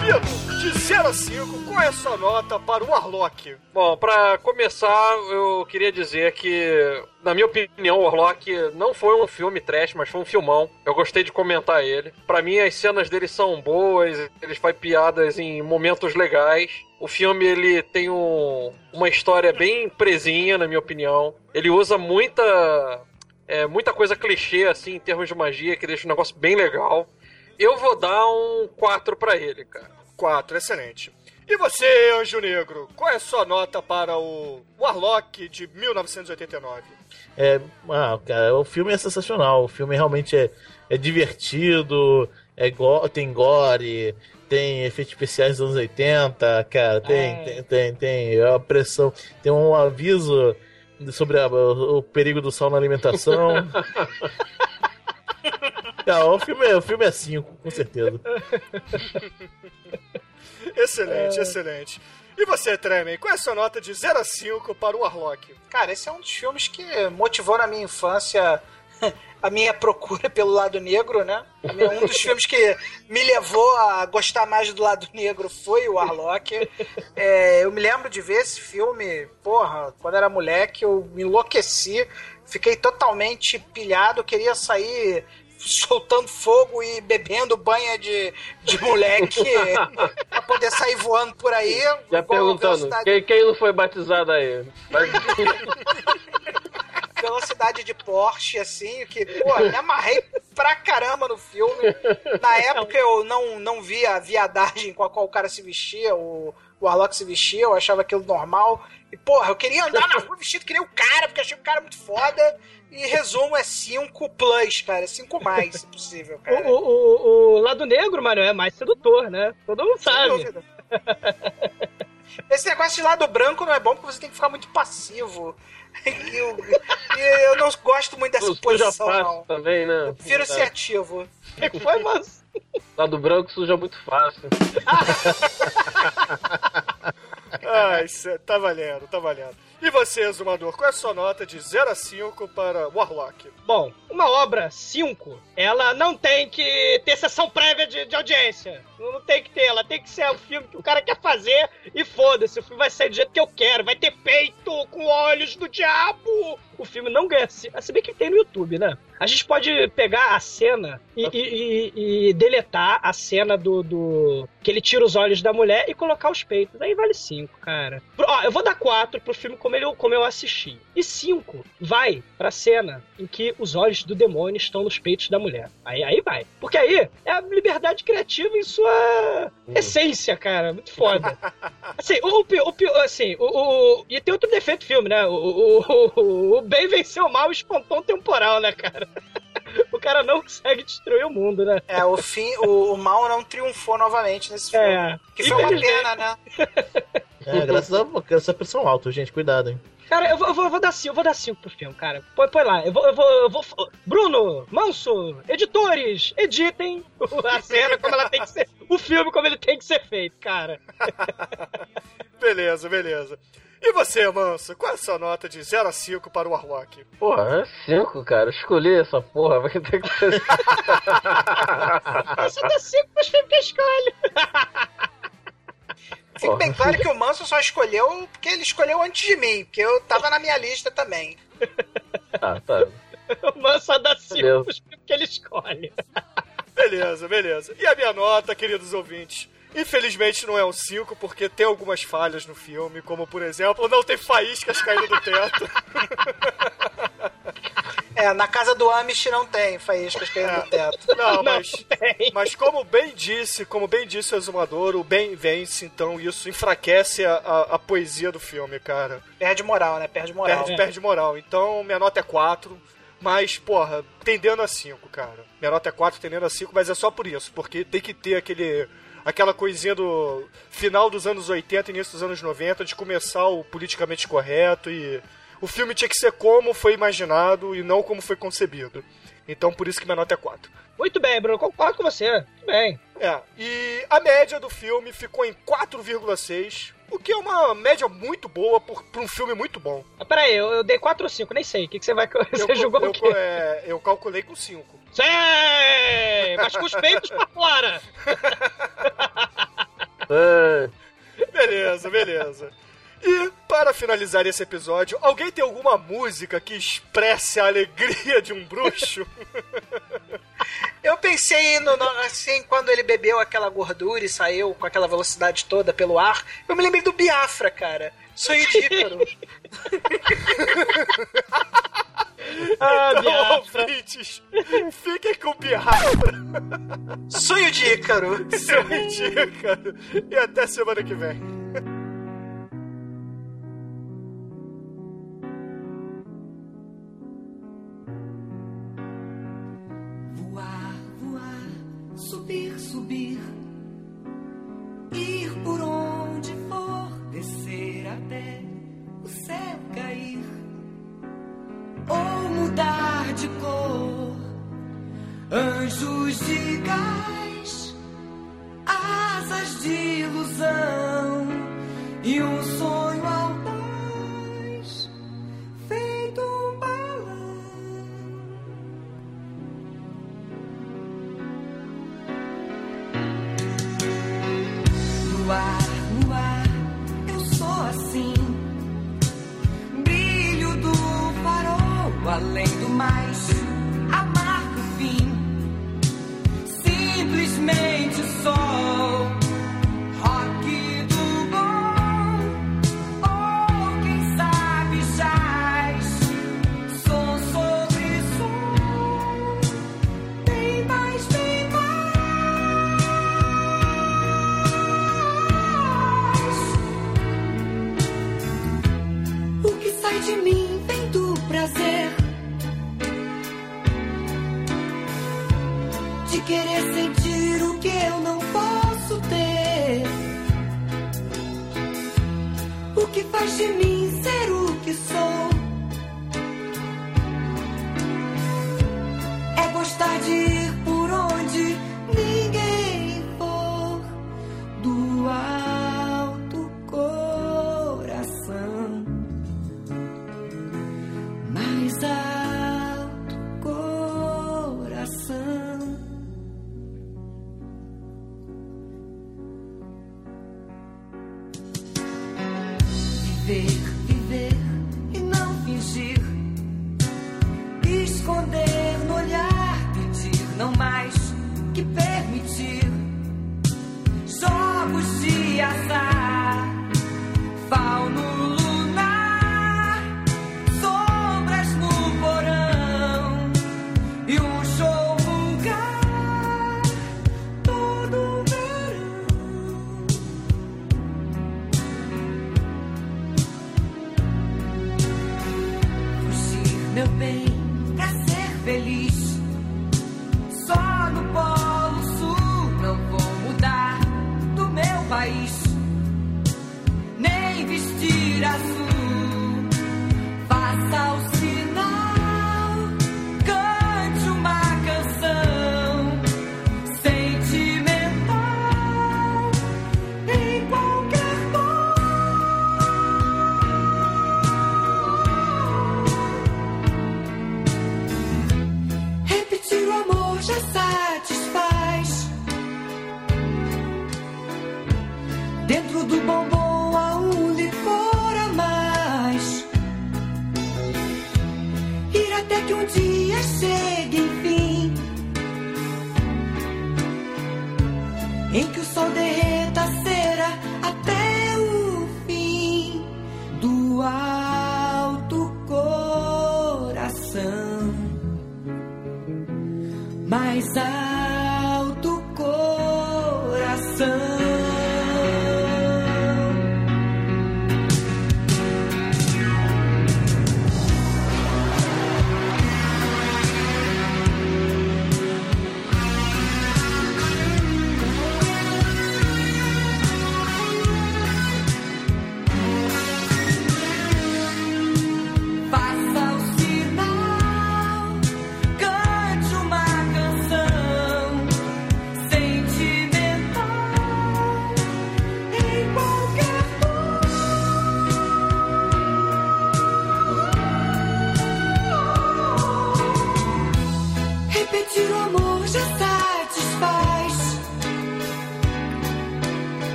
Pino, de 0 a 5, qual é a sua nota para o Warlock? Bom, pra começar, eu queria dizer que, na minha opinião, o Warlock não foi um filme trash, mas foi um filmão. Eu gostei de comentar ele. Pra mim, as cenas dele são boas, ele faz piadas em momentos legais. O filme, ele tem uma história bem presinha, na minha opinião. Ele usa muita coisa clichê, assim, em termos de magia, que deixa um negócio bem legal. Eu vou dar um 4 pra ele, cara. 4, excelente. E você, Anjo Negro, qual é a sua nota para o Warlock de 1989? Cara, o filme é sensacional. O filme realmente é divertido, tem gore, tem efeitos especiais dos anos 80, cara, tem a pressão, tem um aviso sobre o perigo do sal na alimentação. Não, o filme é 5, com certeza. Excelente, excelente. E você, Tremen, qual é a sua nota de 0 a 5 para o Warlock? Cara, esse é um dos filmes que motivou na minha infância a minha procura pelo lado negro, né? Um dos filmes que me levou a gostar mais do lado negro foi o Warlock. Eu me lembro de ver esse filme, quando era moleque, eu me enlouqueci, fiquei totalmente pilhado, queria sair soltando fogo e bebendo banha de moleque pra poder sair voando por aí. Já perguntando, quem não foi batizado aí? Velocidade de Porsche, assim, que, me amarrei pra caramba no filme. Na época eu não via a viadagem com a qual o cara se vestia, o Warlock se vestia, eu achava aquilo normal. E, eu queria andar na rua vestido que nem o cara, porque eu achei o cara muito foda. E resumo, é 5 plus, cara. 5 mais, se possível, cara. O lado negro, mano, é mais sedutor, né? Todo mundo sabe. Esse negócio de lado branco não é bom porque você tem que ficar muito passivo. E eu não gosto muito dessa posição, não. Também, né? Eu prefiro ser ativo. O que foi, mas... Lado branco suja muito fácil. Ai, tá valendo, tá valendo. E você, Exumador, qual é a sua nota de 0 a 5 para Warlock? Bom, uma obra 5, ela não tem que ter sessão prévia de audiência. Não tem que ter, ela tem que ser o filme que o cara quer fazer e foda-se, o filme vai sair do jeito que eu quero, vai ter peito com olhos do diabo. O filme não ganha, se bem que tem no YouTube, né? A gente pode pegar a cena e deletar a cena do que ele tira os olhos da mulher e colocar os peitos. Aí vale 5, cara. Eu vou dar 4 pro filme como eu assisti. E 5 vai pra cena em que os olhos do demônio estão nos peitos da mulher. Aí vai. Porque aí é a liberdade criativa em sua essência, cara. Muito foda. Assim, e tem outro defeito do filme, né? O bem venceu o mal e espantou um temporal, né, cara? O cara não consegue destruir o mundo, né? O fim, o mal não triunfou novamente nesse filme. Que foi uma pena, né? Graças à pressão alta, gente. Cuidado, hein? Cara, eu vou dar 5 pro filme, cara. Põe lá. Eu vou... Bruno, Manso, editores, editem a cena como ela tem que ser... O filme como ele tem que ser feito, cara. Beleza, beleza. E você, Manso, qual é a sua nota de 0 a 5 para o Warlock? Porra, 5, cara. Escolhi essa porra, vai ter que ser... Eu só dou 5 pros filmes que eu escolho. Fica bem claro que o Manso só escolheu porque ele escolheu antes de mim, porque eu tava na minha lista também. Tá. O Manso só dá 5 pros filmes que ele escolhe. Beleza, beleza. E a minha nota, queridos ouvintes? Infelizmente não é um 5, porque tem algumas falhas no filme, como, por exemplo, não tem faíscas caindo do teto. Na casa do Amish não tem faíscas caindo do teto. Não, mas como bem disse o Exumador, o bem vence, então isso enfraquece a poesia do filme, cara. Perde moral, né? Perde moral. Então, minha nota é 4. Mas, porra, tendendo a 5, cara. Minha nota é 4, tendendo a 5, mas é só por isso. Porque tem que ter aquela coisinha do final dos anos 80 e início dos anos 90, de começar o politicamente correto e o filme tinha que ser como foi imaginado e não como foi concebido. Então, por isso que minha nota é 4. Muito bem, Bruno, concordo com você. Muito bem. É, e a média do filme ficou em 4,6, o que é uma média muito boa pra um filme muito bom. Ah, peraí, eu dei 4 ou 5, nem sei. O que você vai... Você julgou o quê? Eu calculei com 5. Sei! Mas com os peitos pra fora! Beleza, beleza. E, para finalizar esse episódio, alguém tem alguma música que expresse a alegria de um bruxo? Eu pensei, assim, quando ele bebeu aquela gordura e saiu com aquela velocidade toda pelo ar, eu me lembrei do Biafra, cara. Sonho de Ícaro. Ah, então, ouvintes, fiquem com o Biafra. Sonho de Ícaro. Sonho de Ícaro. E até semana que vem. Subir, ir por onde for, descer até o céu cair, ou mudar de cor, anjos de gás, asas de ilusão e um sonho audaz, feito um balão. No ar, eu sou assim. Brilho do farol, além do mais, amargo fim. Simplesmente sol, rock do bom, ou quem sabe jazz. Som sobre som, tem mais, tem mais. De mim vem do prazer de querer sentir o que eu não posso ter. O que faz de mim ser o que sou é gostar de ir por onde ninguém for, do alto coração. Alto coração, viver, viver e não fingir, esconder no olhar, pedir não mais que permitir, jogos de azar, fauno.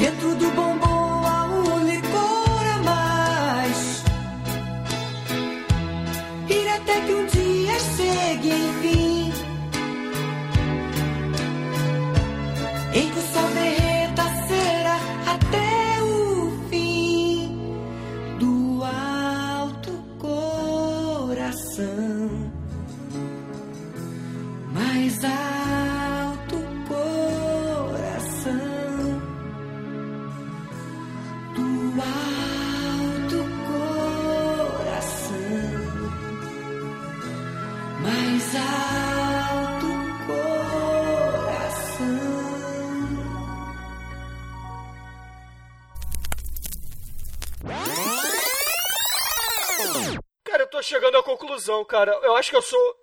Dentro do bombom há um licor a mais. Ir até que um dia chegue enfim, em que o sol derreta a cera até o fim do alto coração. Mais alto coração, do alto coração, mais alto coração. Cara, eu tô chegando à conclusão, cara. Eu acho que eu sou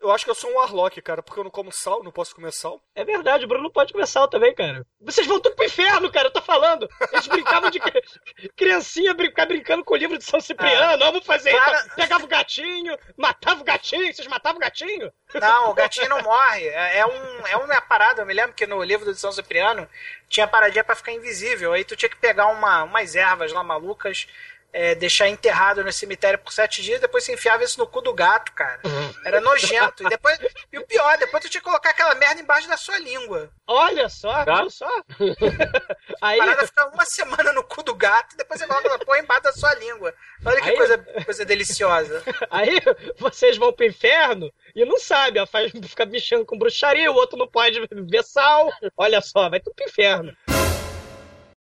um Warlock, cara, porque eu não como sal, não posso comer sal. É verdade, o Bruno não pode comer sal também, cara. Vocês vão tudo pro inferno, cara, eu tô falando. Eles brincavam de criancinha, brincando com o livro de São Cipriano, vamos fazer isso. Pegava o gatinho, matava o gatinho, vocês matavam o gatinho? Não, o gatinho não morre, é uma parada. Eu me lembro que no livro de São Cipriano tinha paradinha pra ficar invisível, aí tu tinha que pegar umas ervas lá malucas, deixar enterrado no cemitério por 7 dias, depois se enfiava isso no cu do gato, cara. Era nojento. E o pior, depois tu tinha que colocar aquela merda embaixo da sua língua. Olha só, viu só? Aí... A parada fica uma semana no cu do gato e depois você coloca ela põe embaixo da sua língua. Olha que coisa deliciosa. Aí vocês vão pro inferno e não sabe, ó, fica mexendo com bruxaria, o outro não pode beber sal. Olha só, vai tudo pro inferno.